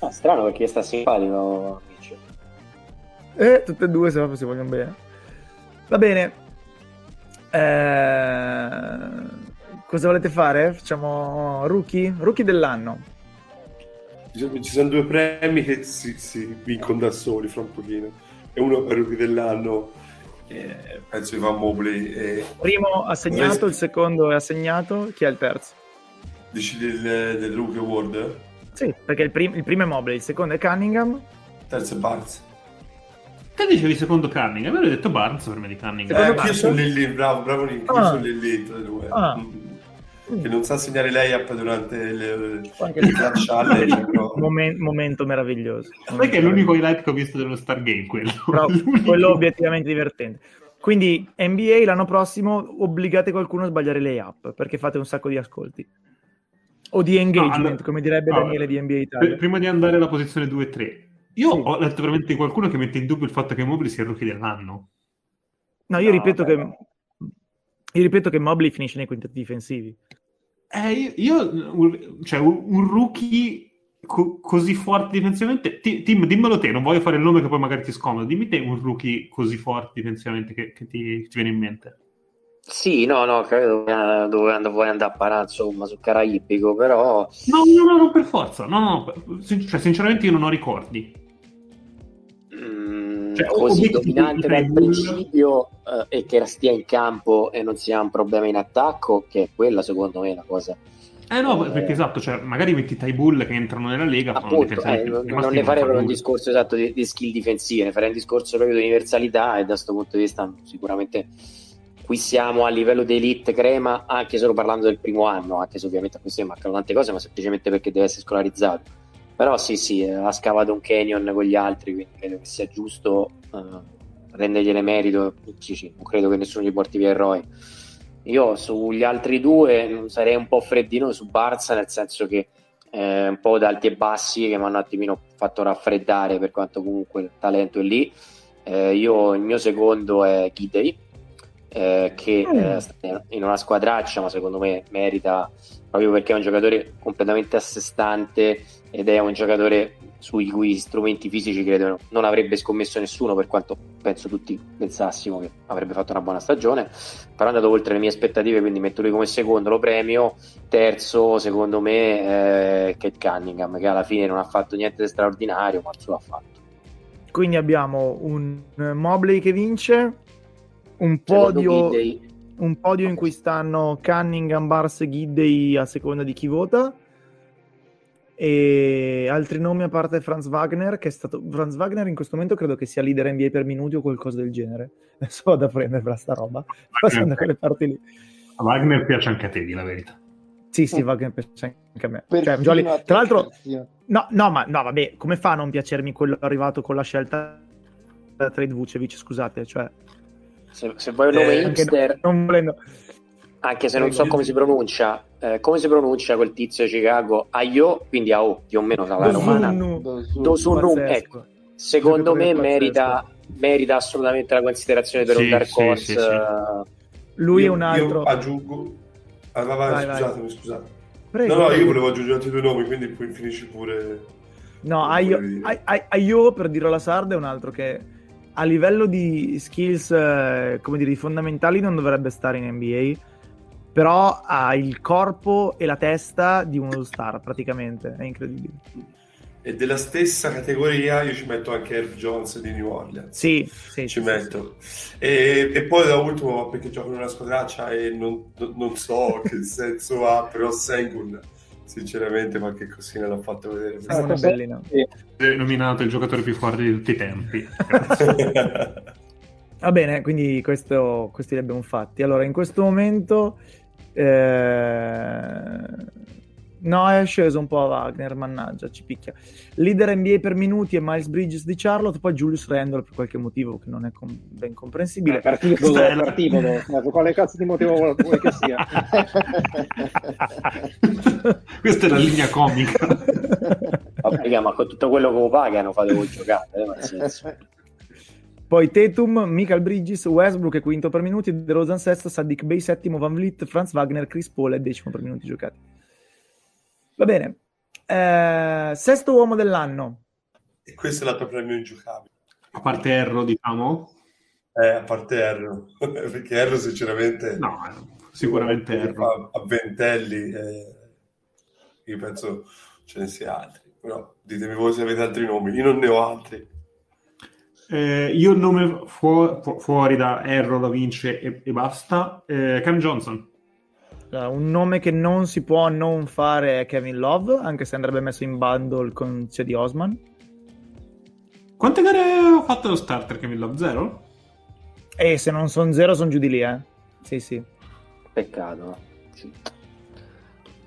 Ah, strano perché sta simpatico. Eh, tutte e due se proprio si vogliono bene. Va bene, eh, cosa volete fare? Facciamo rookie? Rookie dell'anno. Ci sono due premi che si, si vincono da soli fra un pochino. E uno è rookie dell'anno, eh, penso Ivan Mobley. Eh. Primo assegnato, il secondo è assegnato. Chi è il terzo? Dici del, del rookie award? Sì, perché il, prim- il primo è Mobley, il secondo è Cunningham, il terzo è Barnes. Te dicevi secondo Cunningham, avevo detto Barnes per me di Cunningham. Eh, io sono lì lì, bravo, bravo lì, ah. io sono lì lì, tra due. Ah. Mm. Che non sa segnare lei app durante le, le, le tracciate. Però... Momen- momento meraviglioso. Perché è l'unico highlight che ho visto dello Star Game, quello. Però, quello obiettivamente divertente. Quindi N B A l'anno prossimo obbligate qualcuno a sbagliare le app, perché fate un sacco di ascolti. O di engagement, no, allora, come direbbe allora, Daniele di N B A Italia. Prima di andare alla posizione due e tre. Io sì. ho letto veramente qualcuno che mette in dubbio il fatto che Mobley sia il rookie dell'anno. No, io no, ripeto beh. che io ripeto che Mobley finisce nei quintetti difensivi. Eh, io, io cioè un, un rookie co- così forte difensivamente. Ti, Tim, dimmelo te, non voglio fare il nome che poi magari ti scomodo. Dimmi te un rookie così forte difensivamente che, che ti, ti viene in mente. Sì, no, no, credo dove and- vuoi andare a parare, insomma, sul caraibico, però... No, no, no, non per forza, no, no, no. Sin- cioè, sinceramente io non ho ricordi. Cioè, così dominante dal principio eh, e che stia in campo e non sia un problema in attacco, che è quella secondo me la cosa. Eh no, eh, perché esatto, cioè magari metti i Bull che entrano nella Lega, appunto, non, eh, non, non ne farebbero un discorso esatto di, di skill difensive, ne farei un discorso proprio di universalità e da questo punto di vista sicuramente qui siamo a livello di elite crema, anche solo parlando del primo anno, anche se ovviamente a questi mancano tante cose, ma semplicemente perché deve essere scolarizzato. Però sì, sì, ha scavato un canyon con gli altri, quindi credo che sia giusto uh, rendergliene merito. Sì, sì, non credo che nessuno gli porti via eroi. Io sugli altri due sarei un po' freddino su Barza, nel senso che eh, un po' da alti e bassi che mi hanno un attimino fatto raffreddare, per quanto comunque il talento è lì. Eh, io il mio secondo è Gidey, eh, che eh, sta in una squadraccia, ma secondo me merita, proprio perché è un giocatore completamente a sé stante ed è un giocatore sui cui strumenti fisici credo non avrebbe scommesso nessuno, per quanto penso tutti pensassimo che avrebbe fatto una buona stagione, però è andato oltre le mie aspettative, quindi metto lui come secondo, lo premio. Terzo secondo me eh, Kate Cunningham, che alla fine non ha fatto niente di straordinario, ma lo ha fatto. Quindi abbiamo un Mobley che vince, un podio, un podio in cui stanno Cunningham, Barnes e Giddey a seconda di chi vota, e altri nomi a parte Franz Wagner, che è stato Franz Wagner in questo momento credo che sia leader N B A per minuti o qualcosa del genere, adesso vado a prenderla sta roba passando da quelle parti lì. A Wagner piace anche a te, di la verità. Sì, sì, Wagner piace anche a me. Cioè, Jolly... Tra l'altro, no, no, ma no, vabbè, come fa a non piacermi quello arrivato con la scelta da trade Vucevic? Scusate, cioè, se, se vuoi un nome eh, hipster, non volendo, anche se non so come si pronuncia, eh, come si pronuncia quel tizio Chicago? Aio, quindi A O, più o meno dalla romana. Dosunnu, ecco. Secondo me merita, merita assolutamente la considerazione per sì, un dark horse. Sì, sì, sì. Lui è un altro. Io aggiungo. Ah, va, va, vai, scusatemi, vai. Scusate. Prego, no, no, io volevo aggiungere altri due nomi, quindi poi finisci pure. No, Ayo, Ayo, per dirlo alla sarda, è un altro che a livello di skills, eh, come dire, di fondamentali non dovrebbe stare in N B A, però ha il corpo e la testa di uno star, praticamente, è incredibile. E della stessa categoria io ci metto anche Herb Jones di New Orleans. Sì, sì, ci sì, metto. Sì. E, e poi da ultimo, perché gioco in una squadraccia e non, non so che senso ha, però Sengun, sinceramente, qualche cosina l'ho fatto vedere. È una bellina. È nominato il giocatore più forte di tutti i tempi. Va bene, quindi questo, questi li abbiamo fatti. Allora, in questo momento... Eh... No, è sceso un po' a Wagner, mannaggia, ci picchia. Leader N B A per minuti è Miles Bridges di Charlotte, poi Julius Randle per qualche motivo che non è com- ben comprensibile. Per quale cazzo di motivo vuoi che sia? Questa è la linea comica. Vabbè, ma con tutto quello che lo pagano fate voi giocare, eh, nel senso. Poi Tatum, Michael Bridges, Westbrook è quinto per minuti, DeRozan sesto, Saddiq Bey settimo, Van Vliet, Franz Wagner, Chris Paul è decimo per minuti giocati. Va bene, eh, sesto uomo dell'anno. E questo è l'altro premio ingiocabile. A parte Herro, diciamo? Eh, a parte Herro, perché Herro sinceramente... No, sicuramente Herro. A, a ventelli, eh, io penso ce ne sia altri. Però ditemi voi se avete altri nomi, io non ne ho altri. Eh, io il nome fu- fuori da Herro, la vince e, e basta, eh, Cam Johnson. Un nome che non si può non fare è Kevin Love, anche se andrebbe messo in bundle con C D Osman. Quante gare ha fatto lo starter Kevin Love? Zero? Eh, se non sono zero sono giù di lì, eh. Sì, sì. Peccato. Sì.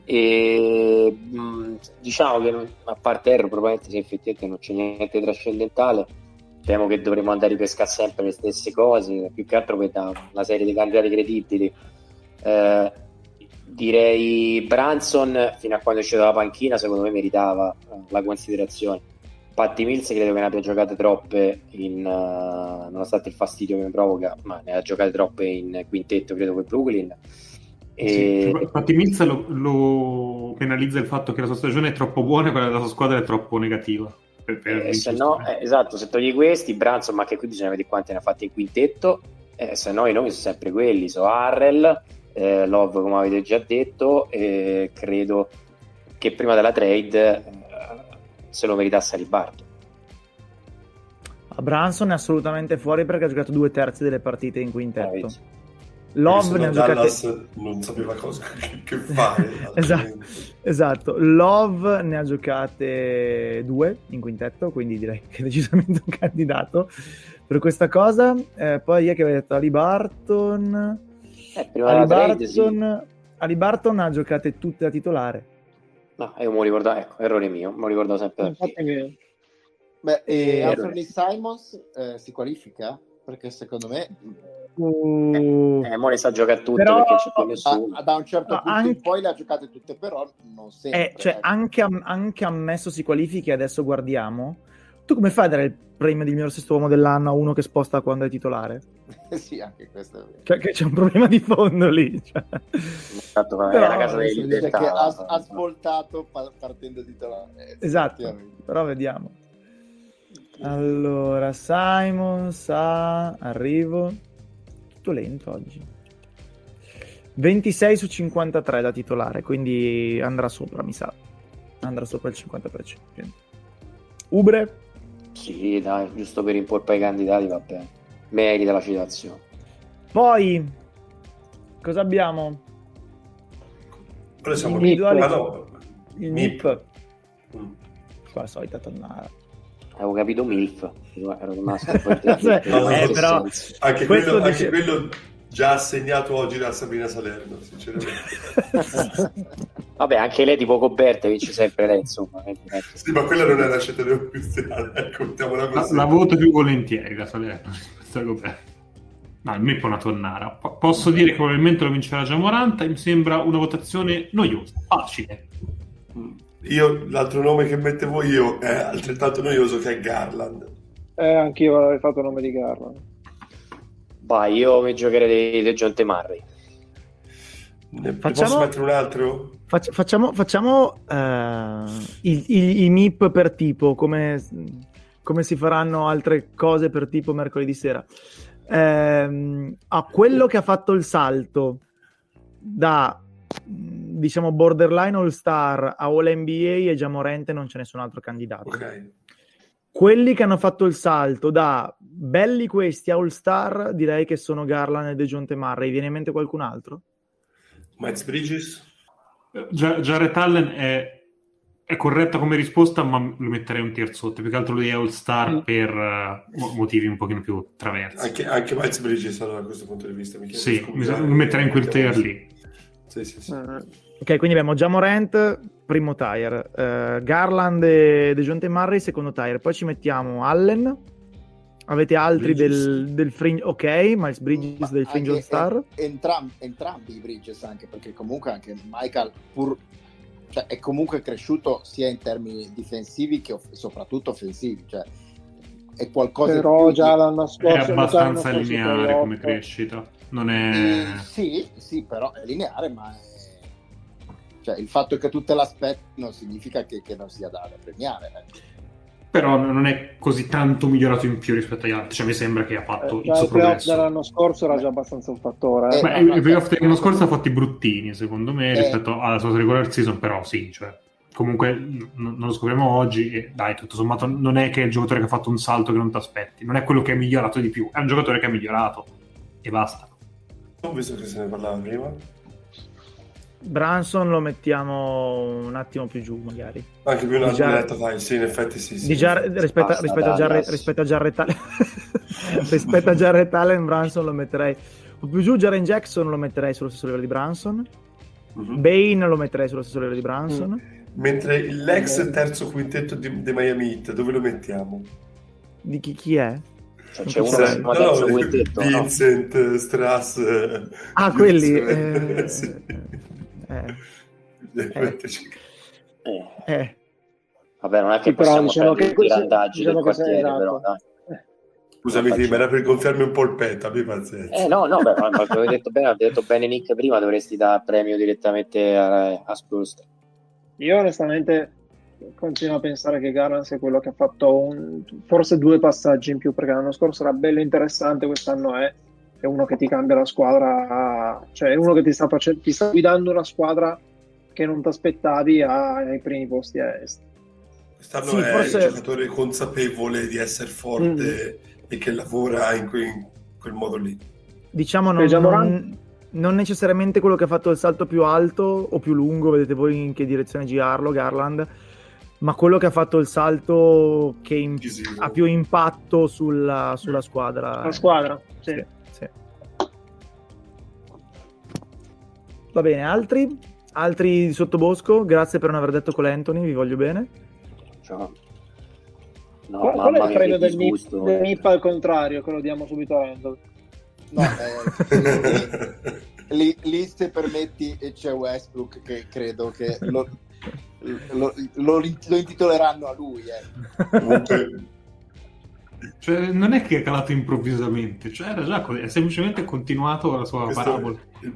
E, diciamo che non, a parte Herro, probabilmente se effettivamente non c'è niente di trascendentale, temo che dovremo andare a pescare sempre le stesse cose, più che altro per una serie di candidati credibili. Eh, Direi Brunson, fino a quando è uscito dalla panchina, secondo me meritava la considerazione. Patty Mills credo che ne abbia giocate troppe, in, uh, nonostante il fastidio che mi provoca, ma ne ha giocate troppe in quintetto, credo, con Brooklyn. E... Sì, Patty Mills lo, lo penalizza il fatto che la sua stagione è troppo buona e quella della sua squadra è troppo negativa. Per, per eh, se no, eh, esatto, se togli questi, Brunson, ma che qui bisogna vedere quanti ne ha fatti in quintetto, eh, se no i nomi sono sempre quelli, so Harrell... Eh, Love, come avete già detto, eh, credo che prima della trade eh, se lo meritasse Ali Barton. Brunson è assolutamente fuori perché ha giocato due terzi delle partite in quintetto. Love ne ha giocate... non sapeva cosa che fare. esatto, esatto. Love ne ha giocate due in quintetto, quindi direi che è decisamente un candidato per questa cosa. Eh, poi è che aveva detto Ali Barton. Eh, prima Ali, Barton, trade, sì. Ali Barton ha giocate tutte da titolare. No, io mi ricordavo, ecco, errore mio, mi ricordavo sempre. Infatti, che... Beh, e Anthony Simons eh, si qualifica? Perché secondo me... Uh... Eh, Mori sa giocare tutto, però... perché c'è più nessuno. Ah, da un certo punto anche... in poi le ha giocate tutte, però non sempre. Eh, cioè, eh. Anche, am- anche ammesso si qualifichi, adesso guardiamo, tu come fai a dare il premio di miglior sesto uomo dell'anno a uno che sposta quando è titolare? Sì, anche questo è vero. Cioè, che c'è un problema di fondo lì. Cioè. Esatto, ma però, è la casa dei libertà, perché ha, ha svoltato partendo titolare. Esatto, però vediamo. Allora, Simon, sa, arrivo. Tutto lento oggi. ventisei su cinquantatré da titolare, quindi andrà sopra, mi sa. Andrà sopra il cinquanta per cento. Ubre? Sì, dai, giusto per imporre i candidati, vabbè. Merita la citazione. Poi, cosa abbiamo? Noi siamo il Mip. Il Mip. Mm. Qua la solita tornata. Avevo capito Milf. Ero rimasto cioè, no, eh, però anche questo quello... Anche dice... quello... Già assegnato oggi da Sabrina Salerno, sinceramente. Vabbè, anche lei tipo Gobert vince sempre lei, insomma. Sì, ma quella non è la scelta del cristiano, ecco, la, la voto più volentieri da Salerno rispetto a Gobert. No, il Mippo è una tonnara. P- posso dire che probabilmente lo vincerà Ja Morant, e mi sembra una votazione noiosa, facile. Io, l'altro nome che mettevo io è altrettanto noioso, che è Garland. Eh, anch'io avrei fatto il nome di Garland. Bah, io mi giocherei Dejounte Murray. Facciamo, posso mettere un altro? Faccia, facciamo facciamo uh, i, i, i M I P per tipo, come, come si faranno altre cose per tipo mercoledì sera. Uh, a quello che ha fatto il salto da, diciamo, borderline all-star a all-N B A e Ja Morant, non c'è nessun altro candidato. Ok. Quelli che hanno fatto il salto da belli questi a All-Star, direi che sono Garland e Dejounte Murray. Viene in mente qualcun altro? Miles Bridges? Jar- Jarrett Allen è, è corretta come risposta, ma lo metterei un tier sotto. Più che altro lui è All-Star mm. per uh, motivi un pochino più traversi. Anche, anche Miles Bridges, allora, da questo punto di vista. Mi sì, mi sa- lo metterei in quel tier lì. Sì, sì, sì. Uh, ok, quindi abbiamo Ja Morant, primo tier, uh, Garland e Dejounte Murray, secondo tier. Poi ci mettiamo Allen. Avete altri del, del fringe? Ok, Miles Bridges ma del fringe all-star. Entram- entrambi i Bridges, anche perché comunque anche Michael pur, cioè, è comunque cresciuto sia in termini difensivi che off- soprattutto offensivi, cioè è qualcosa. Però già di... l'anno scorso è abbastanza lineare come crescita. Non è... eh, sì, sì, però è lineare, ma è... cioè, il fatto che tu te l'aspetti non significa che, che non sia da, da premiare, eh. Però non è così tanto migliorato in più rispetto agli altri, cioè mi sembra che ha fatto eh, il suo progresso. Il playoff dell'anno scorso era già abbastanza un fattore, eh. Ma eh, il playoff dell'anno scorso ha fatto i bruttini, secondo me, eh. rispetto alla sua regular season, però sì, cioè comunque n- non lo scopriamo oggi e dai, tutto sommato non è che è il giocatore che ha fatto un salto che non ti aspetti, non è quello che è migliorato di più, è un giocatore che ha migliorato e basta. Ho visto che se ne parlava prima. Brunson lo mettiamo un attimo più giù, magari. Anche più l'altro letto, dai, sì, in effetti sì. sì. Di Jar- rispetto, basta, rispetto, a Jar- rispetto a Jarrett Allen, rispetto a Jarrett Allen, Brunson lo metterei o più giù. Jaren Jackson lo metterei sullo stesso livello di Brunson. Mm-hmm. Bane lo metterei sullo stesso livello di Brunson. Mm. Mentre l'ex terzo quintetto di, di Miami Heat, dove lo mettiamo? Di chi, chi è? Cioè, c'è Vincent, uno no, no, quintetto, Vincent no? Strass. Ah, Vincent. Quelli. Eh... sì. Eh. Eh. Eh. Eh. Vabbè, non è che sì, però diciamo che i vantaggi del quartiere, però, dai. Scusami, ti era per gonfiarmi un po' il petto, abbi pazienza. Eh no, no, beh, ma, ma l'ho detto bene, detto bene Nick prima, dovresti dare premio direttamente a, a Spurs. Io onestamente continuo a pensare che Garland sia quello che ha fatto un, forse due passaggi in più, perché l'anno scorso era bello interessante, quest'anno è è uno che ti cambia la squadra, cioè è uno che ti sta, facendo, ti sta guidando una squadra che non ti aspettavi ai primi posti a est. Quest'anno sì, è forse... il giocatore consapevole di essere forte mm. e che lavora in, que- in quel modo lì. Diciamo non, non, non necessariamente quello che ha fatto il salto più alto o più lungo, vedete voi in che direzione girarlo, Garland, ma quello che ha fatto il salto che in- ha più impatto sulla, sulla squadra. La squadra, eh. sì. sì. Va bene, altri? Altri di sottobosco? Grazie per non aver detto con Anthony, vi voglio bene. Ciao. No, qual, qual è il premio del N I P al contrario, che lo diamo subito a Anthony? No, eh, lì, lì se permetti c'è Westbrook che credo che lo, lo, lo, lo intitoleranno a lui. Eh. Cioè, non è che è calato improvvisamente, cioè era già così, è semplicemente continuato la sua Questo parabola. Il,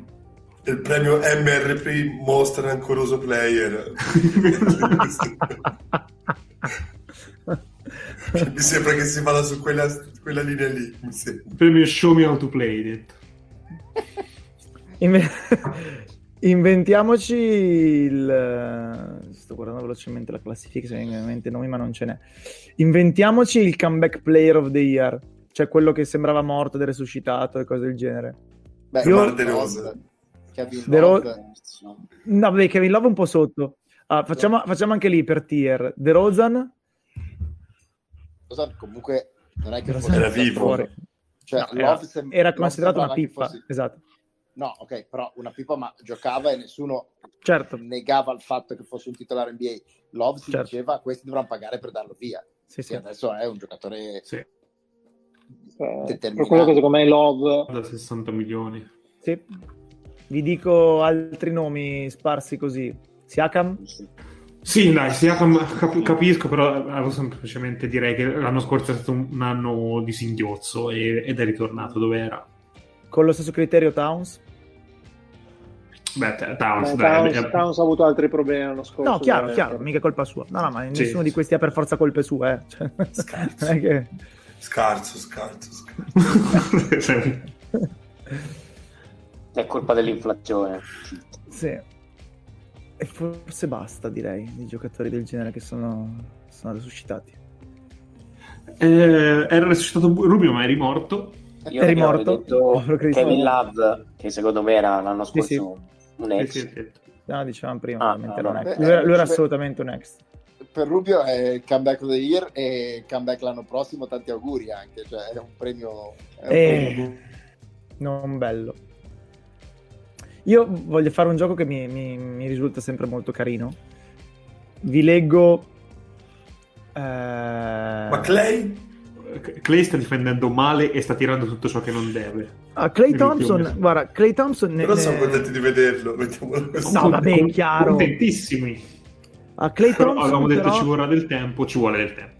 il premio M R P Most Rancoroso Player. Mi sembra che si vada su quella, quella linea lì. Mi sembra. Premio Show Me How to Play, detto. Inve- inventiamoci il... Sto guardando velocemente la classifica, se mi viene in mente nomi, ma non ce n'è. Inventiamoci il comeback player of the year, cioè quello che sembrava morto ed è resuscitato e cose del genere. Beh, Io... DeRozan. Kevin Love. Dero... No, vabbè, Kevin Love un po' sotto. Ah, facciamo, facciamo anche lì per tier. DeRozan? DeRozan comunque non è che fosse era vivo. Fuori. Cioè, no, era, sem- era considerato una pippa, fosse... esatto. No, ok, però una pippa, ma giocava e nessuno certo. negava il fatto che fosse un titolare N B A. Love si certo. diceva, questi dovranno pagare per darlo via. Sì, sì. Adesso è un giocatore sì. determinato. Per quello che secondo me è Love... Da sessanta milioni. Sì. Vi dico altri nomi sparsi così. Siakam? Sì. Sì, dai, cap- capisco, però semplicemente direi che l'anno scorso è stato un anno di singhiozzo e- ed è ritornato dove era. Con lo stesso criterio Towns? Beh, t- Towns, Beh, dai, Towns, Towns ha avuto altri problemi l'anno scorso. No, chiaro, veramente. chiaro, mica colpa sua. No, no, ma sì, nessuno sì. di questi ha per forza colpe sue, eh. Cioè, scarso. Che... scarso, scarso, scarso. sì. È colpa dell'inflazione. Sì. E forse basta, direi, di giocatori del genere che sono, sono resuscitati. Eh, era resuscitato Rubio, ma è rimorto. Io è rimorto. Kevin Love, che secondo me era l'anno scorso sì, sì. un ex. Sì, sì. No, dicevamo prima, ah, no, no. Un ex. Beh, lui, era, lui era assolutamente un ex. Per Rubio è il comeback of the year e comeback l'anno prossimo, tanti auguri anche. Cioè, è un premio... È un eh, premio... Non bello. Io voglio fare un gioco che mi, mi, mi risulta sempre molto carino. Vi leggo... Eh... Ma Clay? Clay sta difendendo male e sta tirando tutto ciò che non deve. Ah, Clay Thompson, guarda, Clay Thompson... Però ne... sono contenti di vederlo. No, vabbè, è chiaro. Contentissimi. Ah, Clay Thompson, però avevamo detto però... ci vorrà del tempo, ci vuole del tempo.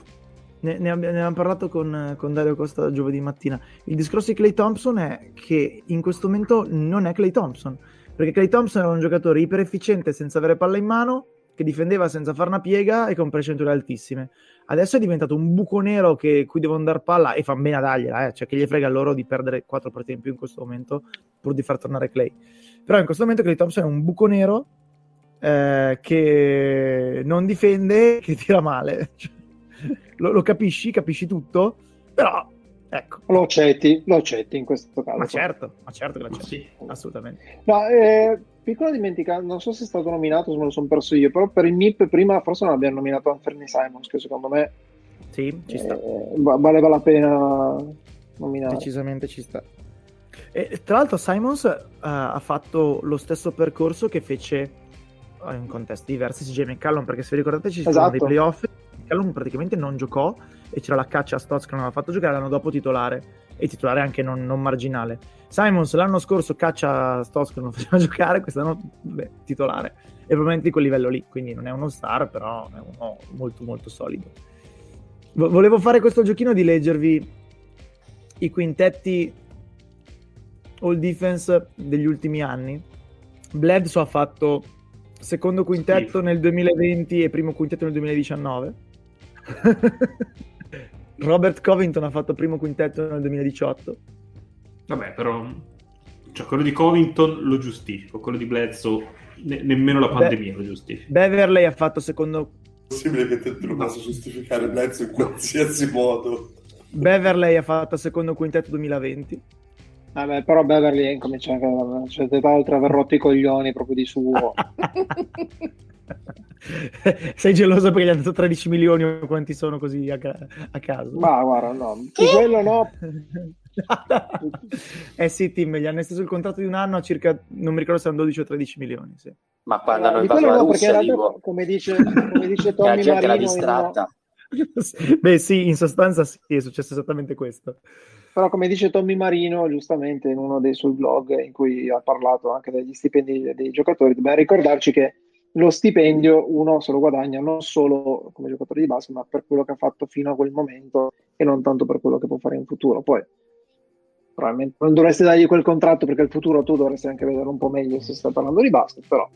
Ne, ne abbiamo parlato con, con Dario Costa giovedì mattina. Il discorso di Clay Thompson è che in questo momento non è Clay Thompson, perché Clay Thompson era un giocatore iper efficiente senza avere palla in mano, che difendeva senza far una piega e con percentuali altissime. Adesso è diventato un buco nero che cui devono dar palla e fan bene a dargliela, eh? Cioè che gli frega loro di perdere quattro partite in più in questo momento pur di far tornare Clay. Però in questo momento Clay Thompson è un buco nero eh, che non difende, che tira male. Lo, lo capisci, capisci tutto, però ecco. Lo accetti, lo accetti in questo caso. Ma certo, ma certo che lo accetti, sì. assolutamente. No, eh, piccola dimenticanza, non so se è stato nominato, se me lo sono perso io, però per il M I P prima forse non abbiamo nominato Anthony Simons, che secondo me sì, ci eh, sta. valeva la pena nominare. Decisamente ci sta. E, tra l'altro Simons uh, ha fatto lo stesso percorso che fece uh, in contesti diversi C J McCallum, perché se vi ricordate ci sono esatto. dei playoff. Calum praticamente non giocò e c'era la caccia a Stotts che non aveva fatto giocare l'anno dopo titolare e titolare anche non, non marginale. Simons l'anno scorso caccia a Stotts che non faceva giocare, quest'anno beh, titolare e probabilmente di quel livello lì, quindi non è uno star però è uno molto molto solido. Vo- volevo fare questo giochino di leggervi i quintetti all defense degli ultimi anni. Bledsoe ha fatto secondo quintetto sì. nel duemilaventi e primo quintetto nel duemiladiciannove. Robert Covington ha fatto primo quintetto nel duemiladiciotto. Vabbè, però cioè, quello di Covington lo giustifico, quello di Bledsoe ne- nemmeno la pandemia Be- lo giustifica. Beverley ha fatto secondo è possibile che te lo possa giustificare Bledsoe in qualsiasi modo. Beverley ha fatto secondo quintetto duemilaventi. Ah beh, però Beverly incomincia anche a certe volte aver rotto i coglioni proprio di suo. Sei geloso perché gli hanno dato tredici milioni o quanti sono così a, ca- a caso? Ma guarda, no, quello no. Eh sì, Tim, gli hanno esteso il contratto di un anno a circa, non mi ricordo se erano dodici o tredici milioni. Sì. Ma quando hanno allora, invaso la Russia, dico... come dice, come dice Tommy la gente l'ha distratta. Beh sì, in sostanza sì, è successo esattamente questo. Però come dice Tommy Marino giustamente in uno dei suoi blog in cui ha parlato anche degli stipendi dei giocatori, dobbiamo ricordarci che lo stipendio uno se lo guadagna non solo come giocatore di basket, ma per quello che ha fatto fino a quel momento e non tanto per quello che può fare in futuro. Poi probabilmente non dovresti dargli quel contratto, perché il futuro tu dovresti anche vedere un po' meglio se sta parlando di basket, però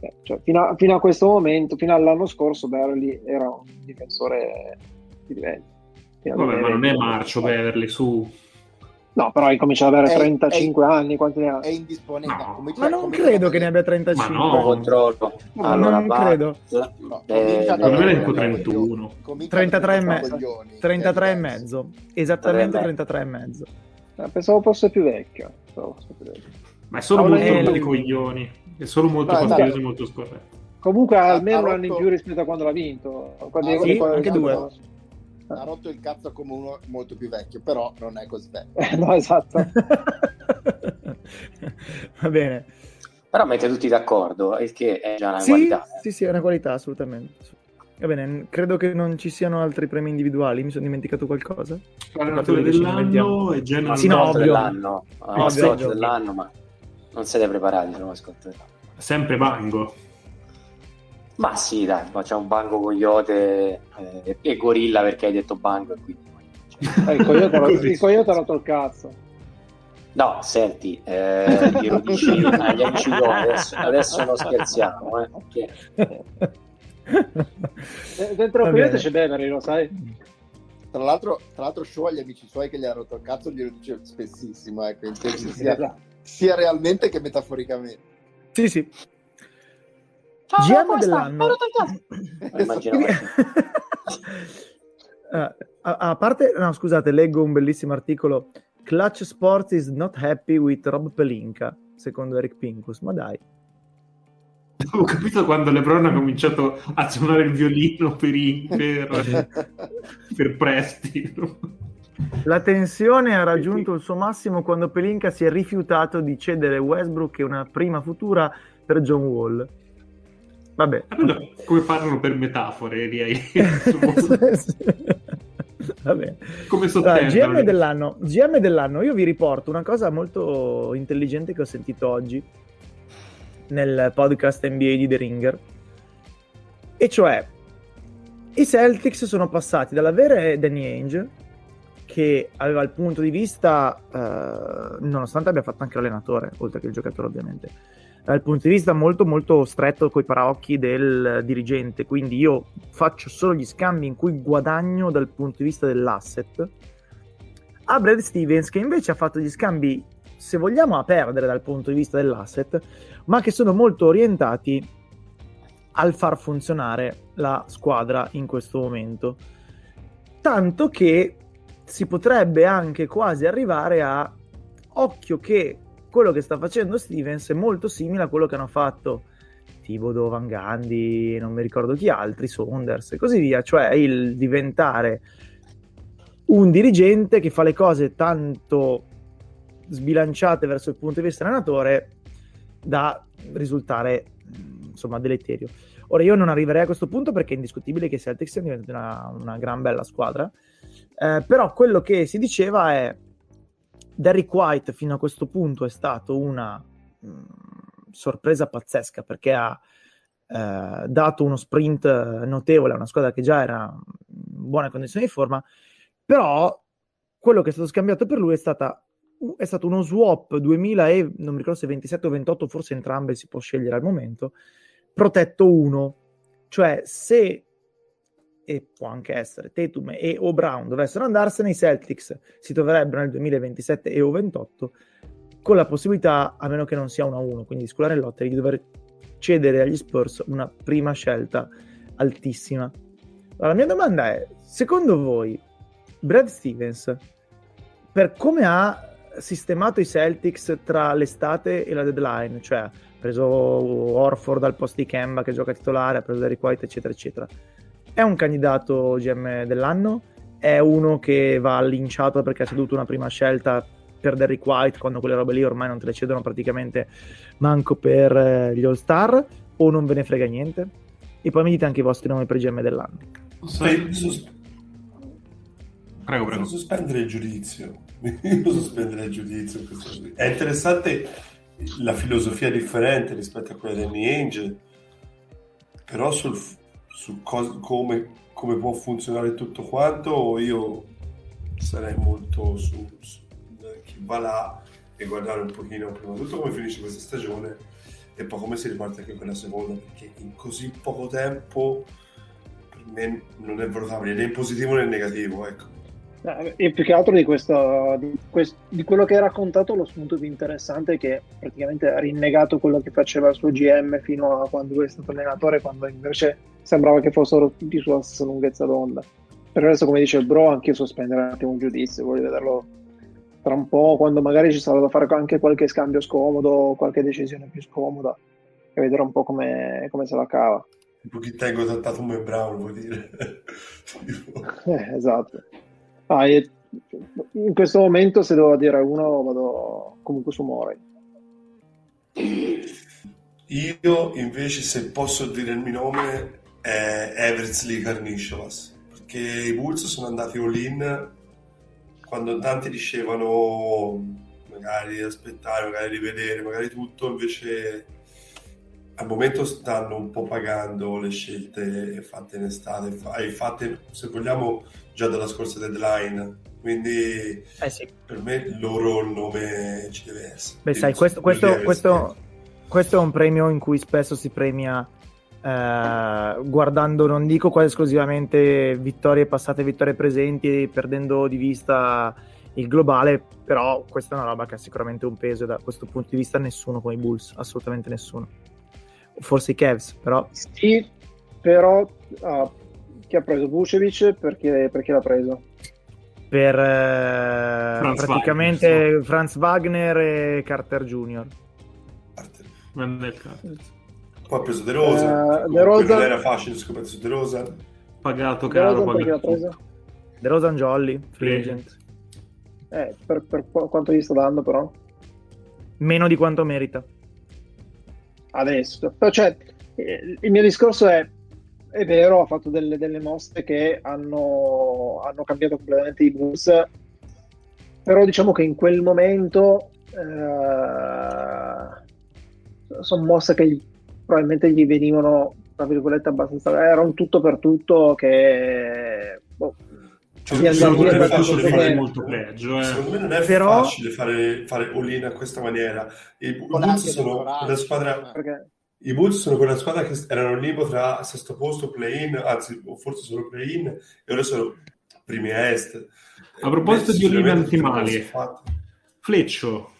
eh, cioè, fino, a, fino a questo momento, fino all'anno scorso, Beverly era un difensore di livello. Vabbè, ma non è marcio Beverly, su. No, però ha cominciato ad avere è, trentacinque è, anni, quanti ne ha? È indisponente. No, come, ma non come credo come... che ne abbia trentacinque. Ma no, controllo. No, allora, non va. credo. No, eh, secondo me ne trentuno. trentatré e mezzo. Esattamente trentatré e mezzo. Pensavo fosse più vecchio. Ma è solo ah, molto è... di coglioni. È solo molto no, fastidioso e molto scorretto. Comunque ha almeno un anno in più rispetto a quando l'ha vinto. Quando ah, sì? Anche due. Ha rotto il cazzo come uno molto più vecchio, però non è così vecchio. No, esatto. Va bene. Però mette tutti d'accordo, il che è già una sì, qualità. Sì, sì, è una qualità, assolutamente. Va bene, credo che non ci siano altri premi individuali, mi sono dimenticato qualcosa. Allenatore dell'anno e general sì, no, dell'anno. No, dell'anno, ma non siete preparati, non ascolto. Sempre Bango. Ma sì, dai, facciamo un Bango, Coyote eh, e Gorilla, perché hai detto Bango e quindi... Cioè, il Coyote ha rotto il cazzo. No, senti, eh, glielo dici agli amici loro, adesso, adesso non scherziamo. Eh, okay. eh, dentro il Coyote c'è Beverly, lo sai? Tra l'altro, tra l'altro show agli amici suoi che gli ha rotto il cazzo glielo dice spessissimo, ecco, sia, sia realmente che metaforicamente. Sì, sì. Ciao, G M dell'anno. a, a parte, no, scusate, leggo un bellissimo articolo. Clutch Sports is not happy with Rob Pelinka, secondo Eric Pincus. Ma dai, ho capito quando LeBron ha cominciato a suonare il violino per, i, per, per Presti. La tensione ha raggiunto il suo massimo quando Pelinka si è rifiutato di cedere Westbrook e una prima futura per John Wall. Vabbè, allora, come parlano per metafore Vabbè. Come allora, G M dell'anno G M dell'anno io vi riporto una cosa molto intelligente che ho sentito oggi nel podcast N B A di The Ringer, e cioè i Celtics sono passati dall'avere Danny Ainge, che aveva il punto di vista eh, nonostante abbia fatto anche l'allenatore oltre che il giocatore ovviamente, dal punto di vista molto molto stretto coi paraocchi del dirigente, quindi io faccio solo gli scambi in cui guadagno dal punto di vista dell'asset, a Brad Stevens, che invece ha fatto gli scambi, se vogliamo, a perdere dal punto di vista dell'asset, ma che sono molto orientati al far funzionare la squadra in questo momento, tanto che si potrebbe anche quasi arrivare a occhio che quello che sta facendo Stevens è molto simile a quello che hanno fatto Thibodeau, Van Gundy, non mi ricordo chi altri, Saunders e così via, cioè il diventare un dirigente che fa le cose tanto sbilanciate verso il punto di vista allenatore da risultare insomma deleterio. Ora io non arriverei a questo punto perché è indiscutibile che i Celtics siano diventati una, una gran bella squadra, eh, però quello che si diceva è Derrick White fino a questo punto è stato una mh, sorpresa pazzesca, perché ha eh, dato uno sprint notevole a una squadra che già era in buona condizione di forma, però quello che è stato scambiato per lui è, stata, è stato uno swap duemila e non mi ricordo se ventisette o ventotto, forse entrambe si può scegliere al momento, protetto uno, cioè se, e può anche essere, Tatum e o Brown dovessero andarsene, i Celtics si troverebbero nel duemilaventisette e o ventotto con la possibilità, a meno che non sia uno a uno, quindi di sculare in lotta, di dover cedere agli Spurs una prima scelta altissima. Allora, la mia domanda è, secondo voi Brad Stevens, per come ha sistemato i Celtics tra l'estate e la deadline, cioè ha preso Horford al posto di Kemba che gioca titolare, ha preso Derrick White eccetera eccetera, è un candidato G M dell'anno? È uno che va linciato perché ha ceduto una prima scelta per Derrick White, quando quelle robe lì ormai non te le cedono praticamente manco per gli All-Star? O non ve ne frega niente? E poi mi dite anche i vostri nomi per G M dell'anno. Sai, sos... Prego, prego. Sospendere il giudizio. Io sospendere il giudizio. È interessante la filosofia differente rispetto a quella di Angel, però sul, su cos- come, come può funzionare tutto quanto io sarei molto su, su chi va là e guardare un pochino prima di tutto come finisce questa stagione e poi come si riparte anche quella seconda, perché in così poco tempo per me non è valutabile né positivo né negativo, ecco. E più che altro di questo, di, questo, di quello che hai raccontato, lo spunto più interessante è che praticamente ha rinnegato quello che faceva il suo G M fino a quando lui è stato allenatore, quando invece sembrava che fossero tutti sulla stessa lunghezza d'onda. Per adesso, come dice il bro, anche io sospenderò un attimo un giudizio, voglio vederlo tra un po', quando magari ci sarà da fare anche qualche scambio scomodo, qualche decisione più scomoda, e vedrò un po' come, come se la cava. Un po' che tengo tantato come bravo, vuol dire. eh, esatto. Ah, in questo momento se devo dire uno vado comunque su Morey. Io invece, se posso dire il mio nome, è Eversley Karnisovas, perché i Bulls sono andati all-in quando tanti dicevano magari aspettare, magari rivedere, magari tutto, invece al momento stanno un po' pagando le scelte fatte in estate e fatte, se vogliamo, già dalla scorsa deadline, quindi eh sì. Per me loro il nome ci deve essere. Beh, sai, questo, questo, questo, questo è un premio in cui spesso si premia eh, guardando, non dico quasi esclusivamente vittorie passate, vittorie presenti, perdendo di vista il globale, però questa è una roba che ha sicuramente un peso, e da questo punto di vista nessuno con i Bulls, assolutamente nessuno. Forse i Cavs, però sì, però ah, chi ha preso Vucevic, perché, perché l'ha preso? Per eh, Franz praticamente Wagner, Franz Wagner e Carter Junior Poi ha preso DeRozan, non era facile scoprire su DeRozan, pagato caro, pagato. DeRozan Jolly, free agent. Eh, per, per quanto gli sta dando però? Meno di quanto merita. Adesso, cioè, il mio discorso è è vero, ha fatto delle, delle mosse che hanno, hanno cambiato completamente i Bulls, però diciamo che in quel momento eh, sono mosse che gli, probabilmente gli venivano, tra virgolette, abbastanza, era un tutto per tutto che boh, cioè, gli andava via, è facile fare molto peggio, eh. Secondo me non è però facile fare, fare all-in a questa maniera. I Bulls sono la squadra, perché i Bulls sono quella squadra che erano lì tra sesto posto, play-in, anzi forse solo play-in, e ora sono primi a est. A proposito di all-in antimali, Fleccio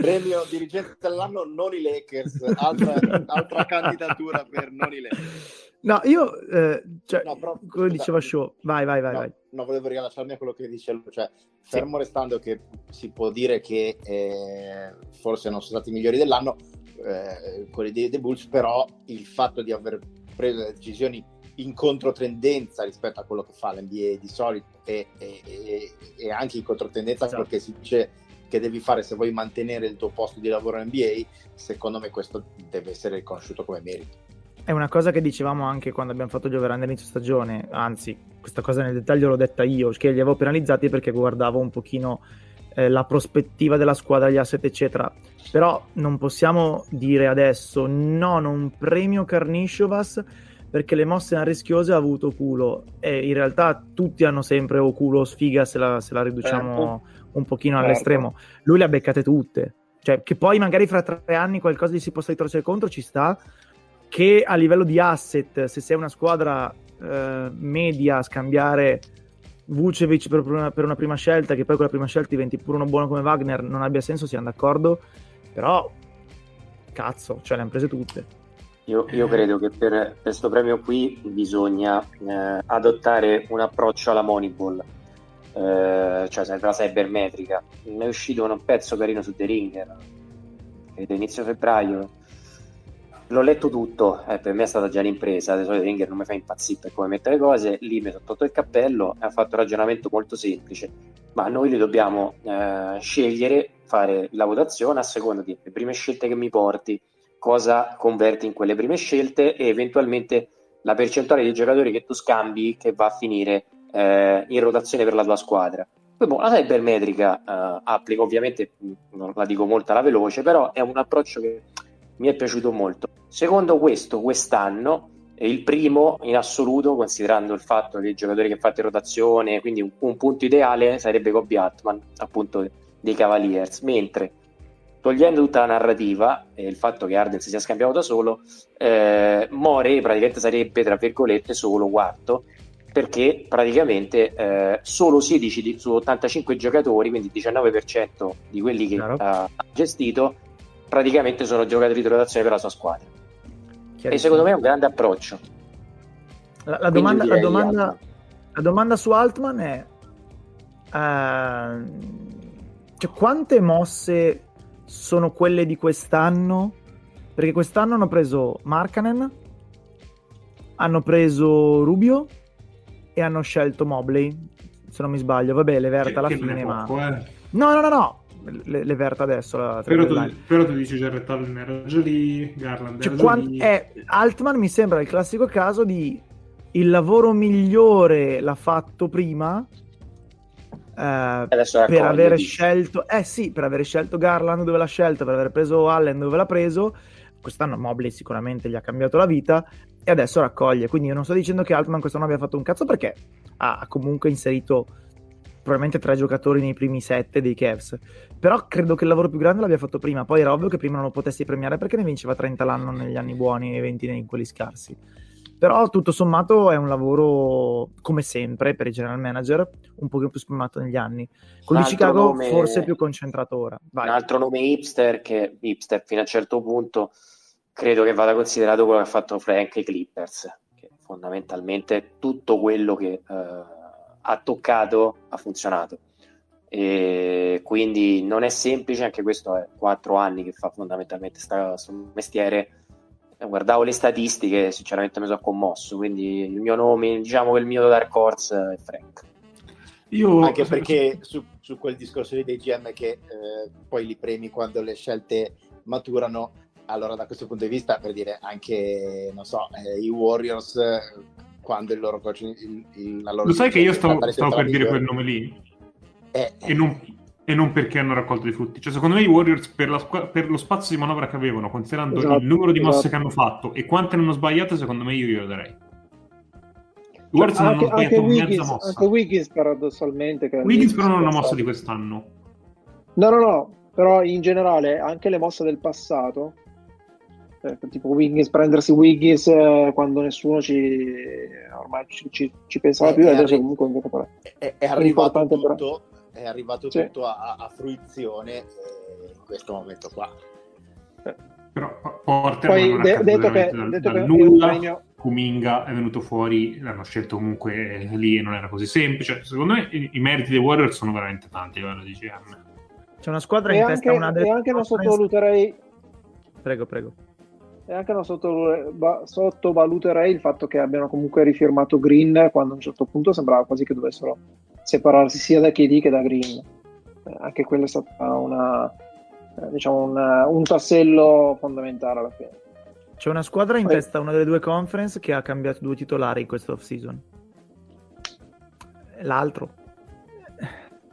premio dirigente dell'anno non i Lakers, altra, altra candidatura per non i Lakers. No, io eh, cioè, no, però, come diceva Show, vai, vai, vai, no, vai. No, volevo rilasciarmi a quello che dice lui, cioè, fermo sì. Restando che si può dire che eh, forse non sono stati i migliori dell'anno eh, quelli dei, dei Bulls, però il fatto di aver preso decisioni in controtendenza rispetto a quello che fa l'N B A di solito e, e, e, e anche in controtendenza esatto. Quello che si dice che devi fare se vuoi mantenere il tuo posto di lavoro in N B A, secondo me questo deve essere riconosciuto come merito. È una cosa che dicevamo anche quando abbiamo fatto gli over-under inizio stagione, anzi questa cosa nel dettaglio l'ho detta io, che li avevo penalizzati perché guardavo un pochino eh, la prospettiva della squadra, gli asset eccetera, però non possiamo dire adesso no, non premio Karnisovas perché le mosse arrischiose ha avuto culo, e in realtà tutti hanno sempre o culo o sfiga se la, se la riduciamo eh, un pochino certo. All'estremo, lui le ha beccate tutte, cioè che poi magari fra tre anni qualcosa gli si possa ritorcere contro ci sta, che a livello di asset, se sei una squadra eh, media, scambiare Vucevic per una, per una prima scelta, che poi quella prima scelta diventi pure uno buono come Wagner, non abbia senso, siamo d'accordo, però cazzo, cioè le hanno prese tutte. Io, io credo che per questo premio qui bisogna eh, adottare un approccio alla Moneyball, eh, cioè sempre la cybermetrica. Ne è uscito un pezzo carino su The Ringer, credo inizio febbraio, l'ho letto tutto, eh, per me è stata già l'impresa, di solito Ringer non mi fa impazzire per come mette le cose, lì mi sono tolto il cappello e ha fatto un ragionamento molto semplice, ma noi li dobbiamo eh, scegliere, fare la votazione a seconda di le prime scelte che mi porti, cosa converti in quelle prime scelte e eventualmente la percentuale di giocatori che tu scambi che va a finire eh, in rotazione per la tua squadra. Poi boh, la cybermetrica eh, applica, ovviamente non la dico molto alla veloce, però è un approccio che mi è piaciuto molto. Secondo questo, quest'anno è il primo in assoluto, considerando il fatto che i giocatori che fate rotazione, quindi un, un punto ideale sarebbe Kobe Altman, appunto, dei Cavaliers, mentre togliendo tutta la narrativa e il fatto che Harden si sia scambiato da solo, eh, Morey praticamente sarebbe, tra virgolette, solo quarto, perché praticamente eh, solo sedici di, su ottantacinque giocatori, quindi il diciannove per cento di quelli che Chiaro. ha gestito, praticamente sono giocatori di rotazione per la sua squadra. E secondo me è un grande approccio. La, la, domanda, la, domanda, la domanda su Altman è uh, cioè, quante mosse sono quelle di quest'anno? Perché quest'anno hanno preso Markkanen, hanno preso Rubio e hanno scelto Mobley, se non mi sbaglio. Vabbè, le Verta che, alla che fine, ma poco, eh. no, no, no, no. Le, le Verta adesso la però, tu, però tu dici Jarrett Allen era già lì, Garland era cioè, già lì. È, Altman mi sembra il classico caso di il lavoro migliore l'ha fatto prima eh, per avere scelto eh sì per avere scelto Garland dove l'ha scelto, per aver preso Allen dove l'ha preso. Quest'anno Mobley sicuramente gli ha cambiato la vita e adesso raccoglie, quindi io non sto dicendo che Altman quest'anno abbia fatto un cazzo, perché ha comunque inserito probabilmente tre giocatori nei primi sette dei Cavs, però credo che il lavoro più grande l'abbia fatto prima. Poi era ovvio che prima non lo potessi premiare perché ne vinceva trenta l'anno negli anni buoni e venti in quelli scarsi, però tutto sommato è un lavoro, come sempre per i general manager, un pochino più spalmato negli anni. Con il Chicago nome... forse è più concentrato ora. Vai. Un altro nome hipster, che hipster fino a un certo punto credo che vada considerato quello che ha fatto Frank e Clippers, che fondamentalmente tutto quello che uh... ha toccato, ha funzionato, e quindi non è semplice, anche questo è quattro anni che fa fondamentalmente questo mestiere. Guardavo le statistiche, sinceramente mi sono commosso, quindi il mio nome, diciamo che il mio dark horse è Frank. Io... anche perché su, su quel discorso lì dei G M che eh, poi li premi quando le scelte maturano, allora da questo punto di vista, per dire, anche non so, eh, i Warriors eh, quando il loro coach il, il, la loro lo sai che io stavo, stavo per dire quel nome lì eh, eh. E, non, e non perché hanno raccolto i frutti, cioè secondo me i Warriors per, la, per lo spazio di manovra che avevano, considerando esatto, il numero di mosse esatto. che hanno fatto e quante non hanno sbagliato, secondo me io glielo darei. I Warriors cioè, non anche, hanno sbagliato anche Wiggins, mezza mossa, anche Wiggins paradossalmente che Wiggins però non è una mossa di quest'anno, no no no, però in generale anche le mosse del passato, tipo Wiggins, prendersi Wiggins eh, quando nessuno ci ormai ci, ci, ci pensava è, più è adesso arri- comunque è, è arrivato tutto, è arrivato sì. tutto a, a fruizione eh, in questo momento qua eh. Però Porter poi non de- detto che, da, detto da che nulla premio... Kuminga è venuto fuori, l'hanno scelto comunque lì e non era così semplice. Secondo me i, i meriti dei Warriors sono veramente tanti a livello di G M. C'è una squadra e in anche, testa una delle... e anche non sottovaluterei prego prego E anche non sottovaluterei il fatto che abbiano comunque rifirmato Green, quando a un certo punto sembrava quasi che dovessero separarsi sia da K D che da Green. Eh, anche quello è stato una, eh, diciamo una, un tassello fondamentale alla fine. C'è una squadra in Poi... testa, una delle due conference, che ha cambiato due titolari in questo off-season. L'altro.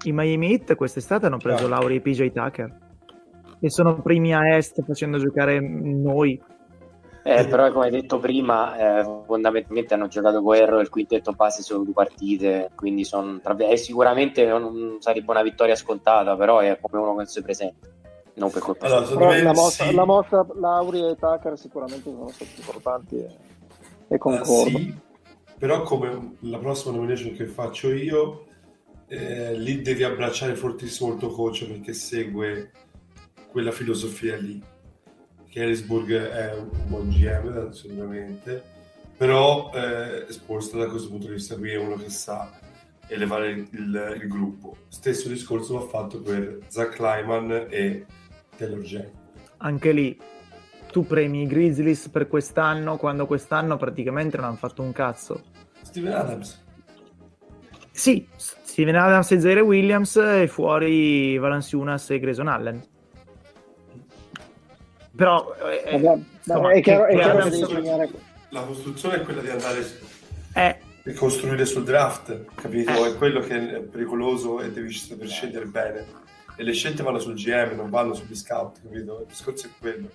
I Miami Heat quest'estate hanno preso Ciao. Lauri e P J Tucker. E sono primi a Est facendo giocare noi. Eh, però come hai detto prima eh, fondamentalmente hanno giocato con Herro il quintetto base solo due partite, quindi son, tra, eh, sicuramente non sarebbe una vittoria scontata, però è come uno che si presenta, non per colpa allora, però me, la, mossa, sì. la mossa Lauri e Tucker sicuramente sono stati importanti e, e concordo uh, sì, però come la prossima nomination che faccio io eh, lì devi abbracciare fortissimo il tuo coach, perché segue quella filosofia lì. Harrisburg è un buon G M sicuramente, però eh, Spoelstra da questo punto di vista qui è uno che sa elevare il, il, il gruppo. Stesso discorso va fatto per Zach Kleiman e Taylor Jenkins. Anche lì tu premi i Grizzlies per quest'anno, quando quest'anno praticamente non hanno fatto un cazzo. Steven Adams sì, Steven Adams e Zaire Williams, e fuori Valanciunas e Grayson Allen. Però eh, Vabbè, insomma, è chiaro, che, è chiaro che sognare... la costruzione è quella di andare eh. e costruire sul draft, capito? Eh. È quello che è pericoloso e devi saper scegliere bene. E le scelte vanno sul G M, non vanno sugli scout, capito? Il discorso è quello.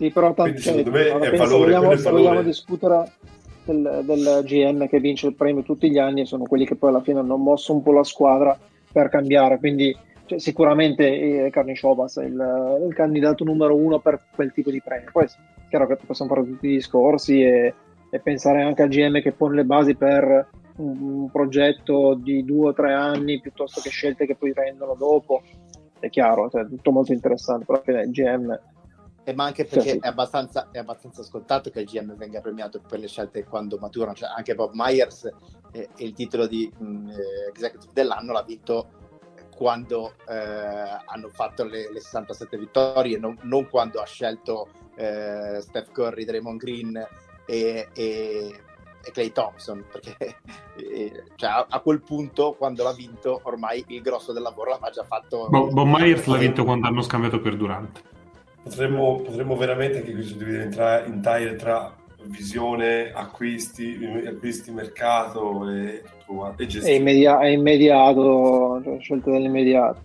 Sì, però tanto cioè, è valore, vogliamo, è valore. Vogliamo discutere del, del G M che vince il premio tutti gli anni e sono quelli che poi alla fine hanno mosso un po' la squadra per cambiare, quindi cioè, sicuramente eh, Karnišovas è il, il candidato numero uno per quel tipo di premio. Poi è chiaro che possiamo fare tutti i discorsi e, e pensare anche al G M che pone le basi per un, un progetto di due o tre anni piuttosto che scelte che poi rendono dopo, è chiaro, cioè, tutto molto interessante, però alla fine il G M... E ma anche perché sì, sì. È, abbastanza, è abbastanza scontato che il G M venga premiato per le scelte quando maturano, cioè anche Bob Myers eh, il titolo di mh, executive dell'anno l'ha vinto quando eh, hanno fatto le, le sessantasette vittorie, non, non quando ha scelto eh, Steph Curry, Draymond Green e, e, e Clay Thompson, perché e, cioè, a quel punto quando l'ha vinto ormai il grosso del lavoro l'aveva già fatto. Bob, Bob Myers l'ha vinto quando hanno scambiato per Durant. Potremmo, potremmo veramente anche qui suddividere in, in taglie tra visione, acquisti, acquisti mercato e, e gestione. È, immedia- è immediato, cioè scelta dell'immediato.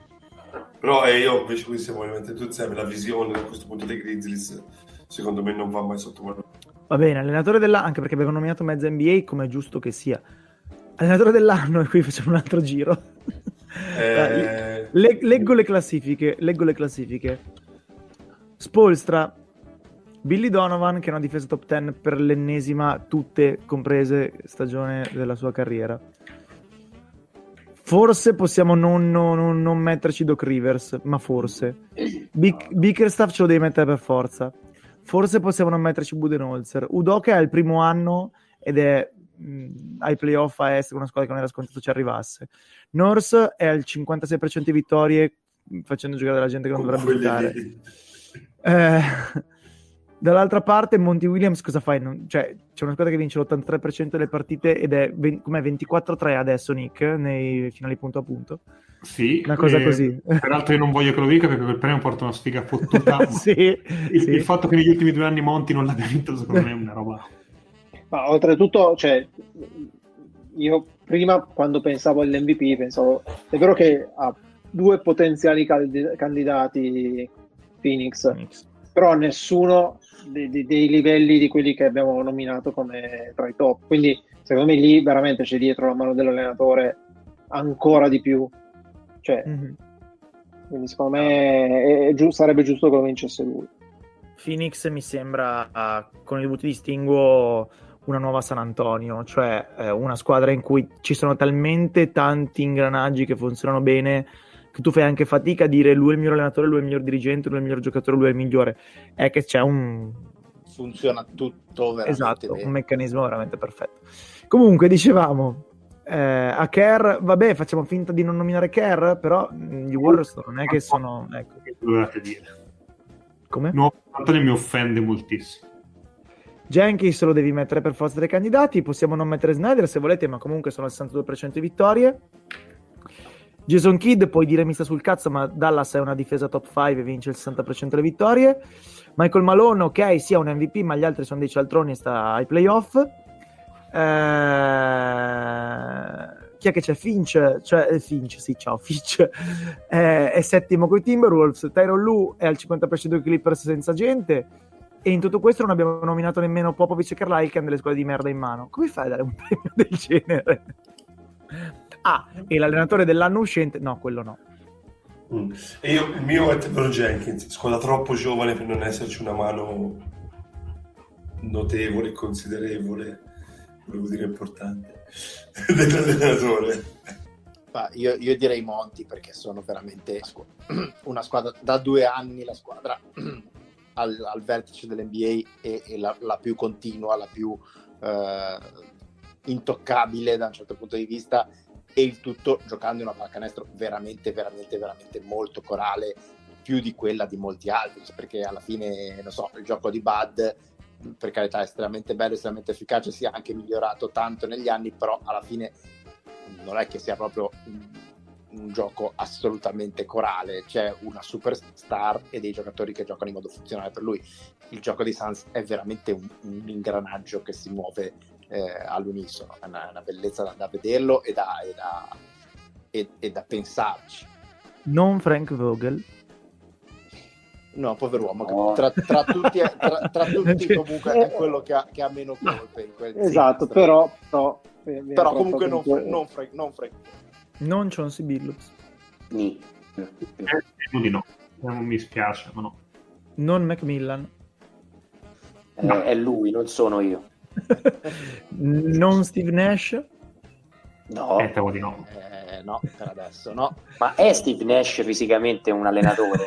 Però eh, io invece qui siamo veramente tutti sempre la visione da questo punto dei Grizzlies, secondo me non va mai sottovalutata. Va bene, allenatore dell'anno, anche perché abbiamo nominato mezza N B A, come è giusto che sia. Allenatore dell'anno e qui facciamo un altro giro. Eh... Le- leggo le classifiche, leggo le classifiche. Spoelstra, Billy Donovan, che è una difesa top dieci per l'ennesima, tutte comprese, stagione della sua carriera. Forse possiamo non, non, non metterci Doc Rivers, ma forse. Bic- Bickerstaff ce lo devi mettere per forza. Forse possiamo non metterci Budenholzer. Udoka è il primo anno ed è mh, ai playoff a est, una squadra che non era scontato ci arrivasse. Nurse è al cinquantasei percento di vittorie, facendo giocare della gente che non dovrebbe giocare. Eh, dall'altra parte Monty Williams cosa fai? Non, cioè, c'è una squadra che vince l'ottantatré percento delle partite ed è ve- com'è, ventiquattro a tre adesso Nick nei finali punto a punto. Sì, una cosa eh, così. Peraltro io non voglio che lo dica perché per premio porta una sfiga fottuta. Sì, il, sì. Il fatto che negli ultimi due anni Monty non l'abbia vinto secondo me è una roba. Ma oltretutto cioè io prima quando pensavo all'M V P pensavo è vero che ha due potenziali cald- candidati Phoenix. Phoenix, però nessuno dei, dei, dei livelli di quelli che abbiamo nominato come tra i top, quindi secondo me lì veramente c'è dietro la mano dell'allenatore ancora di più, cioè mm-hmm. Quindi secondo me è, è giu- sarebbe giusto che lo vincesse lui. Phoenix mi sembra uh, con i dovuti distinguo una nuova San Antonio, cioè eh, una squadra in cui ci sono talmente tanti ingranaggi che funzionano bene che tu fai anche fatica a dire lui è il miglior allenatore, lui è il miglior dirigente, lui è il miglior giocatore, lui è il migliore. È che c'è un... Funziona tutto veramente esatto, bene. Un meccanismo veramente perfetto. Comunque, dicevamo, eh, a Kerr, vabbè, facciamo finta di non nominare Kerr, però gli Warriors non è che sono... Ecco. Dovevate dire. Come? No, Anthony mi offende moltissimo. Jenkins lo devi mettere per forza dei candidati, possiamo non mettere Snyder se volete, ma comunque sono al sessantadue percento di vittorie. Jason Kidd, puoi dire mi sta sul cazzo, ma Dallas è una difesa top cinque e vince il sessanta percento delle vittorie. Michael Malone, ok, sì, è un M V P, ma gli altri sono dei cialtroni e sta ai playoff. Eh... Chi è che c'è? Finch? Cioè, Finch, sì, ciao, Finch. Eh, è settimo con i Timberwolves. Tyronn Lue è al cinquanta percento dei Clippers senza gente. E in tutto questo non abbiamo nominato nemmeno Popovic e Carlisle che hanno delle squadre di merda in mano. Come fai a dare un premio del genere? Ah, e l'allenatore dell'anno uscente? No, quello no. Mm. E io, il mio è Taylor Jenkins, squadra troppo giovane per non esserci una mano notevole, considerevole, volevo dire importante, dell'allenatore. Ma io, io direi Monti, perché sono veramente una squadra, da due anni la squadra al, al vertice dell'N B A e, e la, la più continua, la più eh, intoccabile da un certo punto di vista, e il tutto giocando in una pallacanestro veramente, veramente, veramente molto corale, più di quella di molti altri, perché alla fine, non so, il gioco di Bud, per carità, è estremamente bello, estremamente efficace, si è anche migliorato tanto negli anni, però alla fine non è che sia proprio un, un gioco assolutamente corale, c'è una superstar e dei giocatori che giocano in modo funzionale per lui. Il gioco di Suns è veramente un, un ingranaggio che si muove Eh, all'unisono, è una, una bellezza da, da vederlo e da, e, da, e, e da pensarci. Non Frank Vogel No, povero uomo, no. Tra, tra tutti, tra, tra tutti comunque è quello che ha, che ha meno colpe in quel esatto, però, però, però comunque non, fre- non, fre- non frega non c'è un Sibillus eh, no. Non mi spiace, ma no, non Macmillan, eh, no. È lui, non sono io. Non Steve Nash, no, eh, di no. Eh, no, per adesso no. Ma è Steve Nash fisicamente un allenatore?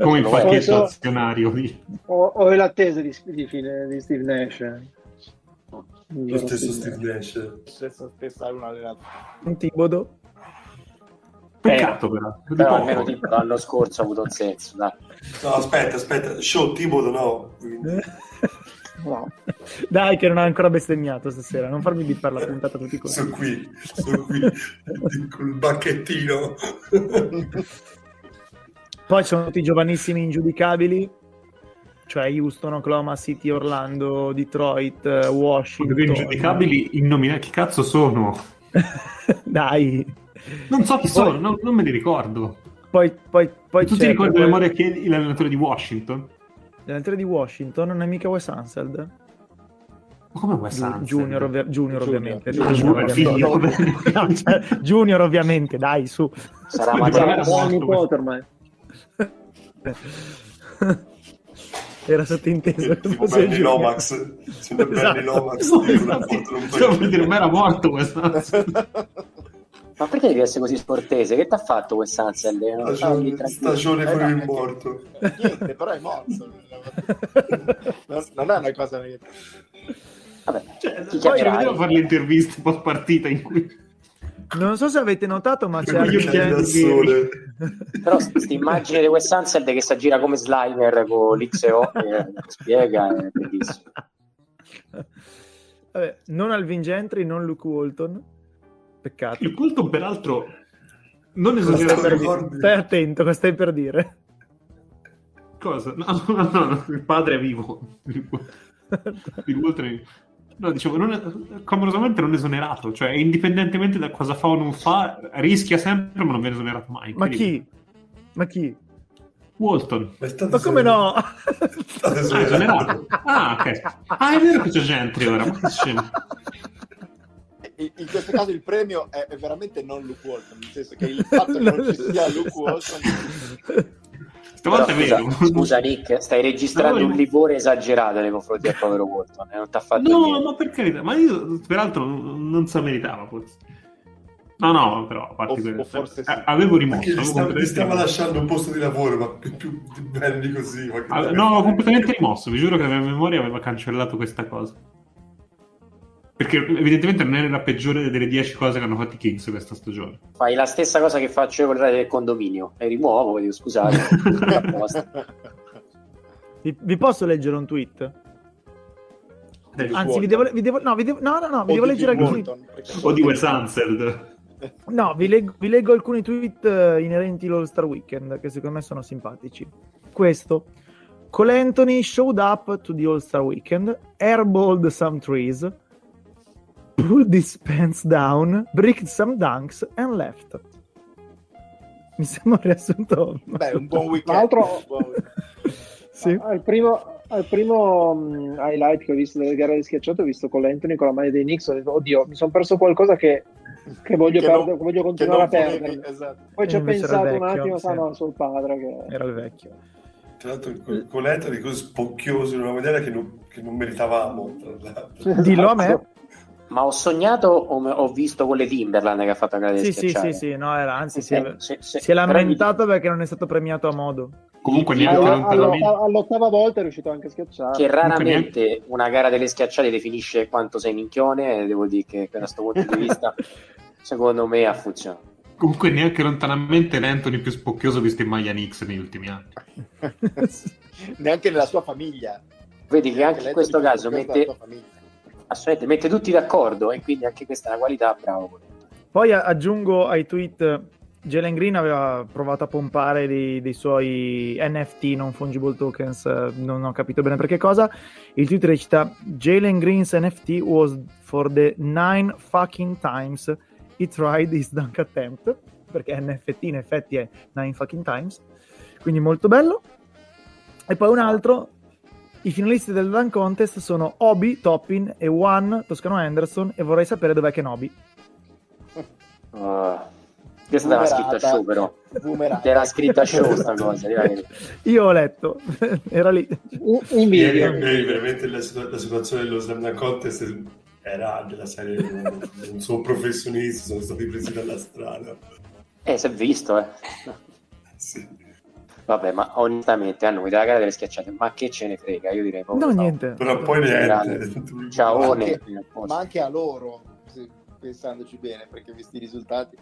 Come qualche stazionario lì. Ho, ho l'attesa di, di fine di Steve Nash. Lo stesso Steve Nash. Lo stesso stesso un allenatore. Un Tibodo. Peccato eh, però. Però almeno tipo, l'anno scorso ha avuto un senso. Dai. No, aspetta, aspetta. Show Tibodo no. No. Dai che non ha ancora bestemmiato stasera, non farmi bippare la puntata tutti così. Sono qui, sono qui col bacchettino. Poi sono tutti giovanissimi ingiudicabili, cioè Houston, Oklahoma City, Orlando, Detroit, Washington. Dove ingiudicabili innomina... Che cazzo sono? Dai, non so chi poi... sono, non, non me li ricordo. Poi, poi, poi tu ti ricordi poi... memoria che è l'allenatore di Washington? L'allenatore di Washington non è mica Wes Unseld? Ma come Wes Unseld? Junior, ovvia- junior, junior ovviamente. Junior, junior, junior, ovviamente. No, cioè, junior ovviamente, dai, su. Sarà un nipote ormai. Era sottinteso. Tipo Bernie Lomax. Tipo Bernie Lomax. Ma era morto Wes Unseld. Ma perché devi essere così sportese? Che ti ha fatto Wes Unseld? Stagione, stagione con il morto. Niente, però è morto. Non, non è una cosa niente. Vabbè, cioè, poi devo fare l'intervista post partita in cui... Non so se avete notato, ma c'è anche... Sole. Però questa immagine di Wes Unseld che si aggira come Slimer con l'X O, che spiega, è bellissimo. Vabbè, non Alvin Gentry, non Luke Walton. Peccato. Il culto, peraltro, non esagerato. Stai attento, cosa stai per dire? Cosa? No, no, no, no. Il padre è vivo. Il Walter. No, dicevo, non è... Comodosamente non esonerato, cioè indipendentemente da cosa fa o non fa, rischia sempre, ma non viene esonerato mai. Ma quindi... chi? Ma chi? Walton. Ma, ma come no? Stato esonerato. Ah, ok. Ah, è vero che c'è Gentry ora. Ma che scemo. In questo caso il premio è, è veramente non Luke Walton, nel senso che il fatto che non ci sia Luke Walton. Stavolta però, è vero. Scusa, scusa Nick, stai registrando no, un livore esagerato nei confronti del povero Walton, eh? Non t'ha fatto no, niente. Ma per carità, ma io peraltro non, non se meritava forse. No, no, però a parte o, o forse sì. Avevo rimosso. Avevo stava, mi stava lasciando un posto di lavoro, ma più belli così. Ma allora, no, avevo completamente rimosso, vi giuro che la mia memoria aveva cancellato questa cosa. Perché evidentemente non era la peggiore delle dieci cose che hanno fatto i Kings questa stagione. Fai la stessa cosa che faccio io con il radio del condominio. E rimuovo, dico scusate. vi, vi posso leggere un tweet? Del Anzi, vi devo, vi devo... No, vi devo, no, no, no vi devo leggere alcuni tweet. O di Wes Unseld. No, vi leggo, vi leggo alcuni tweet inerenti all'All Star Weekend, che secondo me sono simpatici. Questo. Cole Anthony showed up to the All Star Weekend, airballed some trees, pulled his pants down, bricked some dunks and left. Mi sembra un riassunto. Beh, un buon weekend. Altro... sì. Al primo, al primo um, highlight che ho visto delle gare di schiacciato, ho visto Cole Anthony con la maglia dei Knicks, ho detto, oddio, mi sono perso qualcosa che, che, voglio, che, perdo, non, che voglio continuare che a perdere. Esatto. Poi e ci ho pensato vecchio, un attimo, sa sì. No, sul padre che... era il vecchio. Tra l'altro Cole Anthony così spocchioso in una maniera che non, che non meritavamo. Dillo a me. Ma ho sognato o me, ho visto quelle Timberland che ha fatto la sì, sì, sì, sì, no, era, anzi si è, se, se, si è lamentato perché non è stato premiato a modo. Comunque neanche all, all, all'ottava volta è riuscito anche a schiacciare. Che raramente neanche... una gara delle schiacciate definisce quanto sei minchione, e devo dire che da questo punto di vista secondo me ha funzionato. Comunque neanche lontanamente l'Anthony più spocchioso visto in maglia Knicks negli ultimi anni. Neanche nella sua famiglia. Vedi che anche in questo caso mette... assolutamente, mette tutti d'accordo e quindi anche questa è una qualità, bravo. Poi aggiungo ai tweet, Jalen Green aveva provato a pompare dei, dei suoi N F T, non fungible tokens, non ho capito bene per che cosa. Il tweet recita, Jalen Green's N F T was for the nine fucking times he tried his dunk attempt, perché N F T in effetti è nine fucking times. quindi molto bello. E poi un altro, i finalisti del Dunk Contest sono Obi, Toppin e Juan, Toscano Anderson, e vorrei sapere dov'è Kenobi. Uh, questa era scritta show, però era scritta show sta cosa. Io ho letto, era lì in video. Veramente la, situ- la situazione dello Slam Dunk Contest era della serie non sono professionisti, sono stati presi dalla strada. Eh, si è visto, eh. Sì. Vabbè, ma onestamente a noi della gara delle schiacciate, ma che ce ne frega? Io direi proprio no, stavo... niente. Però poi niente. Ciao, ma anche, ma anche a loro, pensandoci bene, perché visti i risultati.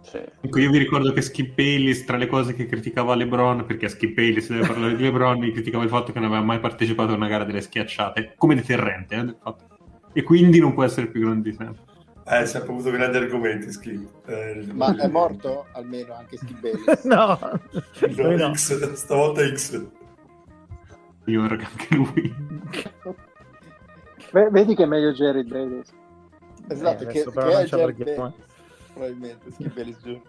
Sì. Ecco, io vi ricordo che Skip Bayless, tra le cose che criticava LeBron, perché a Skip Bayless deve parlare di LeBron, mi criticava il fatto che non aveva mai partecipato a una gara delle schiacciate come deterrente, eh, del fatto. E quindi non può essere più grande di sempre. Eh, si è appunto grandi argomenti, Skip. Eh, ma è morto almeno anche Skip Bayless? No, no, no. X, stavolta X. Io anche lui. Beh, vedi che è meglio Jared Bayless. Esatto, eh, che, che è Jared perché... Bayless. Probabilmente Skip Bayless giù.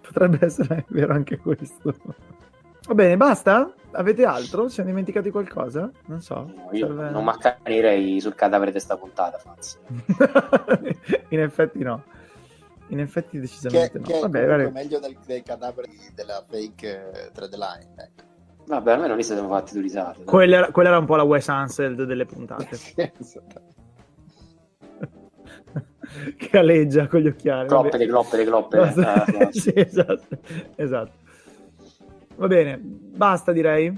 Potrebbe essere vero anche questo. Va bene, basta? Avete altro? Ci hanno dimenticati qualcosa? Non so. No, io serve... non mi accanirei sul cadavere di sta puntata, Franz. In effetti no. In effetti decisamente che, no. Che vabbè, vabbè. Meglio del, del cadavere della fake tre D line. Ecco. Vabbè, almeno lì siamo fatti due risate. Quella era, quella era un po' la Wes Unseld delle puntate. Che aleggia con gli occhiali. Cloppe, cloppe, cloppe. Ah, sì, esatto. Esatto. Va bene, basta direi,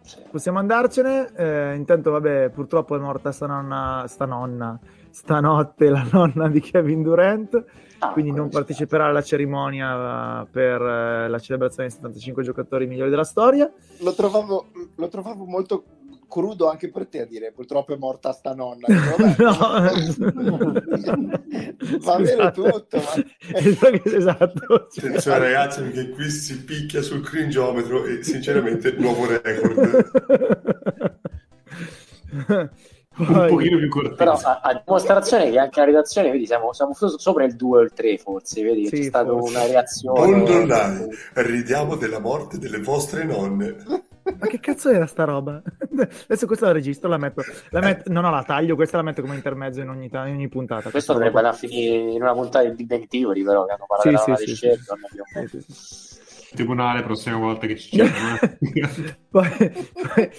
sì. Possiamo andarcene, eh, intanto vabbè, purtroppo è morta sta nonna, sta nonna, stanotte la nonna di Kevin Durant, ah, quindi non parteciperà alla cerimonia per eh, la celebrazione dei settantacinque giocatori migliori della storia. Lo trovavo, lo trovavo molto crudo anche per te a dire purtroppo è morta sta nonna. Vabbè, no. Va bene tutto, ma... esatto, cioè, cioè, ragazzi, perché qui si picchia sul cringeometro e sinceramente nuovo record. Poi... un pochino più cortese, però a, a dimostrazione che anche la redazione, vedi, siamo, siamo sopra il due o il tre forse, vedi, sì, c'è stata una reazione. Buongiorno, ridiamo della morte delle vostre nonne. Ma che cazzo era sta roba? Adesso questa la registro, la metto, la metto, no no la taglio, questa la metto come intermezzo in ogni, in ogni puntata. Questo dovrebbe andare a finire in una puntata di Big Bang Theory, però che hanno parlato sì, sì, di sì, scelta sì, sì. Tribunale prossima volta che ci cercano. Poi, poi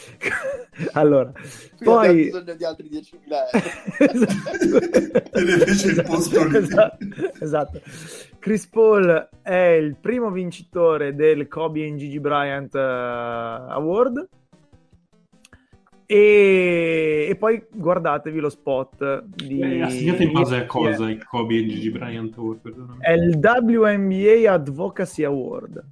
allora qui poi bisogno di altri diecimila euro. Esatto. Il posto lì. Esatto, esatto. Chris Paul è il primo vincitore del Kobe and Gigi Bryant uh, Award e... e poi guardatevi lo spot di eh, assegnate in base a cosa il Kobe and Gigi Bryant Award, perdonami. È il W N B A Advocacy Award.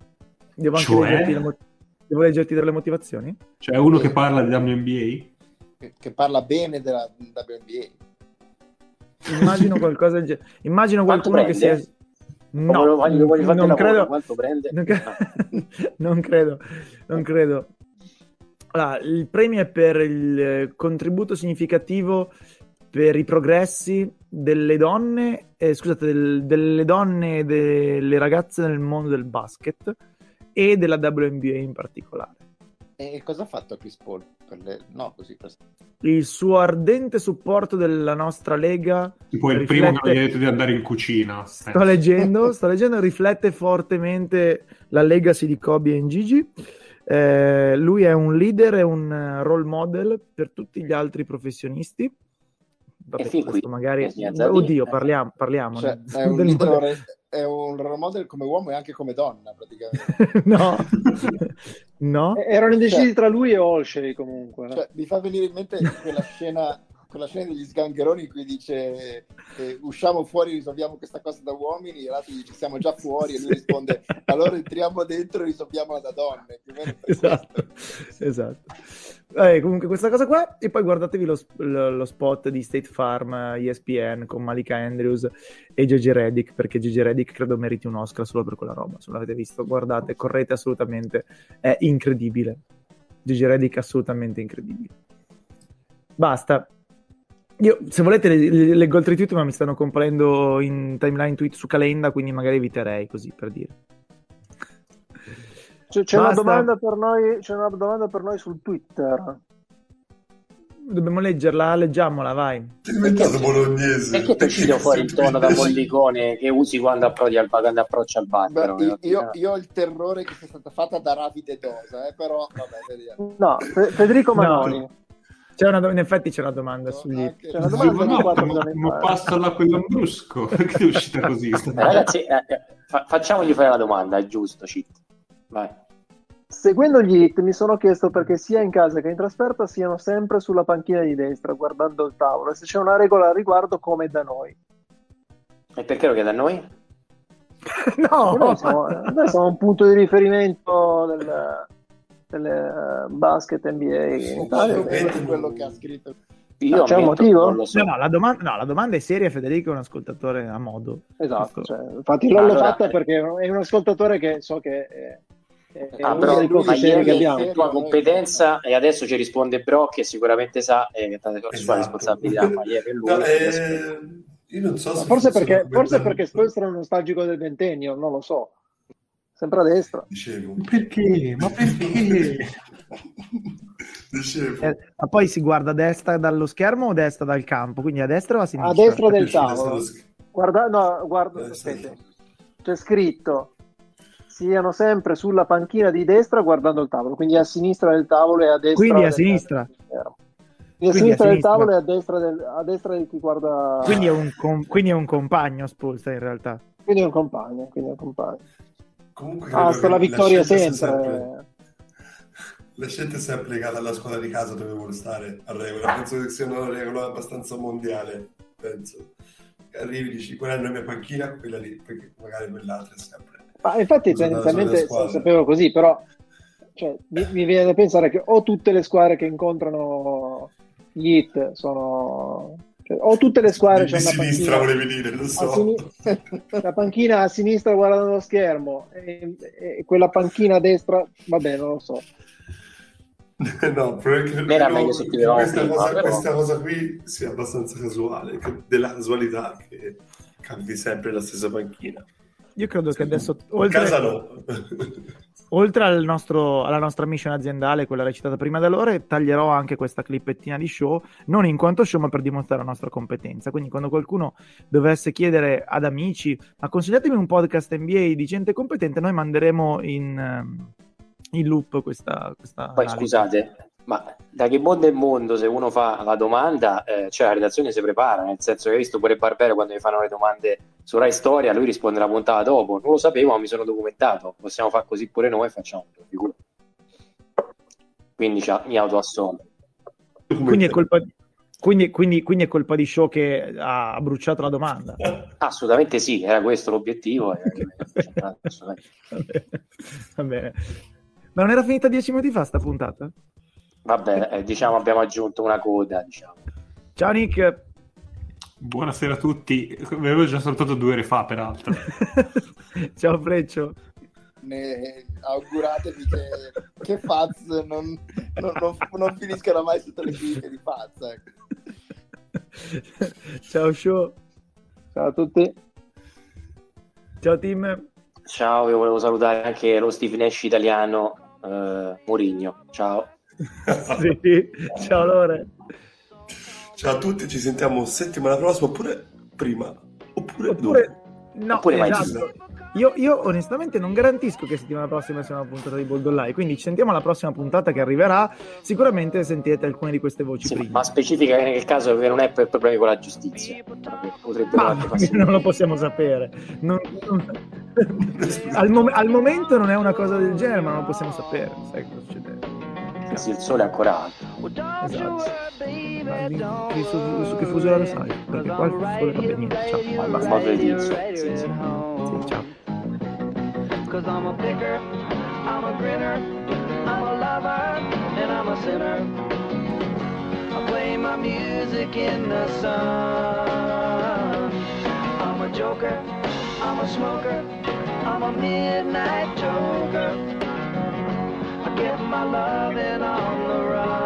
Devo anche cioè... leggerti, mo- devo leggerti delle motivazioni? Cioè uno che parla di W N B A? Che, che parla bene della W N B A. Immagino qualcosa del genere. Immagino quanto qualcuno prende? Che sia... No, lo voglio, lo voglio non credo. Quanto prende? Non, ca- non credo, non credo. Allora, il premio è per il contributo significativo per i progressi delle donne, eh, scusate, del, delle donne e delle ragazze nel mondo del basket e della W N B A in particolare. E cosa ha fatto Chris Paul? Per le... no, così per... il suo ardente supporto della nostra Lega. Tipo il riflette... primo che gli ha detto di andare in cucina. Sto leggendo, sto leggendo, riflette fortemente la legacy di Kobe e Gigi. Eh, lui è un leader e un role model per tutti gli altri professionisti. Vabbè, e fin qui, magari... oddio, parliamo, parliamo. Cioè, è un leader... è un role model come uomo e anche come donna praticamente. No, no. Erano indecisi cioè, tra lui e Olshay comunque. Cioè, mi fa venire in mente quella scena, quella scena degli sgangheroni in cui dice eh, usciamo fuori, risolviamo questa cosa da uomini, e l'altro dice siamo già fuori e lui risponde allora entriamo dentro e risolviamola da donne. Più o meno per esatto, questo. Esatto. Eh, comunque questa cosa qua, e poi guardatevi lo, lo, lo spot di State Farm E S P N con Malika Andrews e Gigi Redick, perché Gigi Redick credo meriti un Oscar solo per quella roba. Se non l'avete visto, guardate, correte assolutamente, è incredibile. Gigi Redick assolutamente incredibile. Basta. Io, se volete, leggo le, le altri tweet, ma mi stanno comparendo in timeline tweet su Calenda, quindi magari eviterei, così per dire. C'è, c'è, una domanda per noi, c'è una domanda per noi su Twitter. Dobbiamo leggerla, leggiamola, vai. Ti diventato bolognese. Perché ti uccido fuori il tono da pollicone che usi quando approcci al, quando approcci al battero? Beh, io, io ho il terrore che sia stata fatta da Ravide Dosa, eh, però vabbè, vediamo. No, Fe- Federico Manoni. No. C'è una do- in effetti c'è una domanda no, su lì. C'è una domanda no, no, ma, ma passala a quello brusco, perché è uscita così? Ragazzi, eh, fa- facciamogli fare la domanda, è giusto, Cit. Vai. Seguendo gli hit mi sono chiesto perché sia in casa che in trasferta siano sempre sulla panchina di destra guardando il tavolo e se c'è una regola al riguardo come da noi. E perché lo che da noi? no, noi siamo, noi siamo un punto di riferimento del, del uh, basket N B A in Italia. È quello che ha scritto. Io no, c'è un motivo? Non lo so. No, la domanda, no, la domanda è seria. Federico è un ascoltatore a modo. Esatto, cioè, infatti non allora, l'ho fatta perché è un ascoltatore che so che è... Ah, però, ma ieri la tua competenza e adesso ci risponde Bro che sicuramente sa eh, che è stata la sua responsabilità ma ieri lui no, eh, io non so se forse perché forse perché questo è un nostalgico del ventennio, non lo so, sempre a destra dicevo perché ma perché dicevo eh, ma poi si guarda a destra dallo schermo o destra dal campo, quindi a destra o a sinistra? A destra del tavolo guarda no guarda aspetta c'è scritto siano sempre sulla panchina di destra guardando il tavolo, quindi a sinistra del tavolo e a destra quindi a sinistra quindi a sinistra del tavolo e a destra del, a destra di chi guarda, quindi è un, com- quindi è un compagno sposta in realtà quindi è un compagno quindi è un compagno comunque ah, sta la vittoria la sempre. sempre la scelta è sempre legata alla squadra di casa dove vuole stare a regola, penso che sia una regola abbastanza mondiale, penso arrivi dici quella è la mia panchina quella lì perché magari quell'altra è sempre. Ma infatti tendenzialmente sapevo così, però cioè, mi, mi viene da pensare che o tutte le squadre che incontrano gli hit sono cioè, o tutte le squadre c'è una sinistra, volevi dire, lo so. Sin... la panchina a sinistra guardando lo schermo e, e quella panchina a destra, vabbè, non lo so. No, era meglio se ti devo questa, prima, cosa, però... questa cosa qui sia abbastanza casuale, della casualità che cambi sempre la stessa panchina. Io credo che adesso oltre, casa no. oltre al nostro, alla nostra mission aziendale, quella recitata prima da Lore, taglierò anche questa clippettina di show, non in quanto show ma per dimostrare la nostra competenza, quindi quando qualcuno dovesse chiedere ad amici ma consigliatemi un podcast N B A di gente competente, noi manderemo in, in loop questa, questa poi analisi. Scusate, ma da che mondo è mondo se uno fa la domanda eh, cioè la redazione si prepara, nel senso che hai visto pure Barbero quando gli fanno le domande su Rai Storia lui risponde la puntata dopo, non lo sapevo ma mi sono documentato, possiamo far così pure noi, facciamo figura. Quindi cioè, mi autoassomo quindi è colpa di Quindi, quindi, quindi è colpa di Show che ha bruciato la domanda? Assolutamente sì, era questo l'obiettivo. Va bene. Va bene. Ma non era finita dieci minuti fa sta puntata? Va bene, eh, diciamo abbiamo aggiunto una coda. Diciamo. Ciao Nick. Buonasera a tutti. Avevo già salutato due ore fa, peraltro. Ciao Freccio. Ne auguratevi che, che Faz non, non, non, non finiscano mai sotto le cliniche di Faz. Ecco. Ciao Show. Ciao a tutti. Ciao team. Ciao, io volevo salutare anche lo Steve Nash italiano eh, Mourinho. Ciao. Sì. Ciao Lore. Ciao a tutti, ci sentiamo settimana prossima oppure prima oppure, oppure no oppure esatto. io, io onestamente non garantisco che settimana prossima sia una puntata di Bold Online, quindi ci sentiamo alla prossima puntata che arriverà, sicuramente sentirete alcune di queste voci sì, prima. Ma specifica che nel caso che non è per problemi con la giustizia potrebbe anche non lo possiamo sapere non, non... al, mom- al momento non è una cosa del genere ma non lo possiamo sapere, sai cosa succede. Sì, il sole è ancora alto. Esatto. Ma che, su, su che fuso era lo sai? Perché qua il sole fa benissimo. Ciao. Ma sbaglio di inizio. Sì, sì. Sì, ciao. Cause I'm a picker, I'm a grinner, I'm a lover, and I'm a sinner. I play my music in the sun. I'm a joker, I'm a smoker, I'm a midnight joker. Get my loving on the run.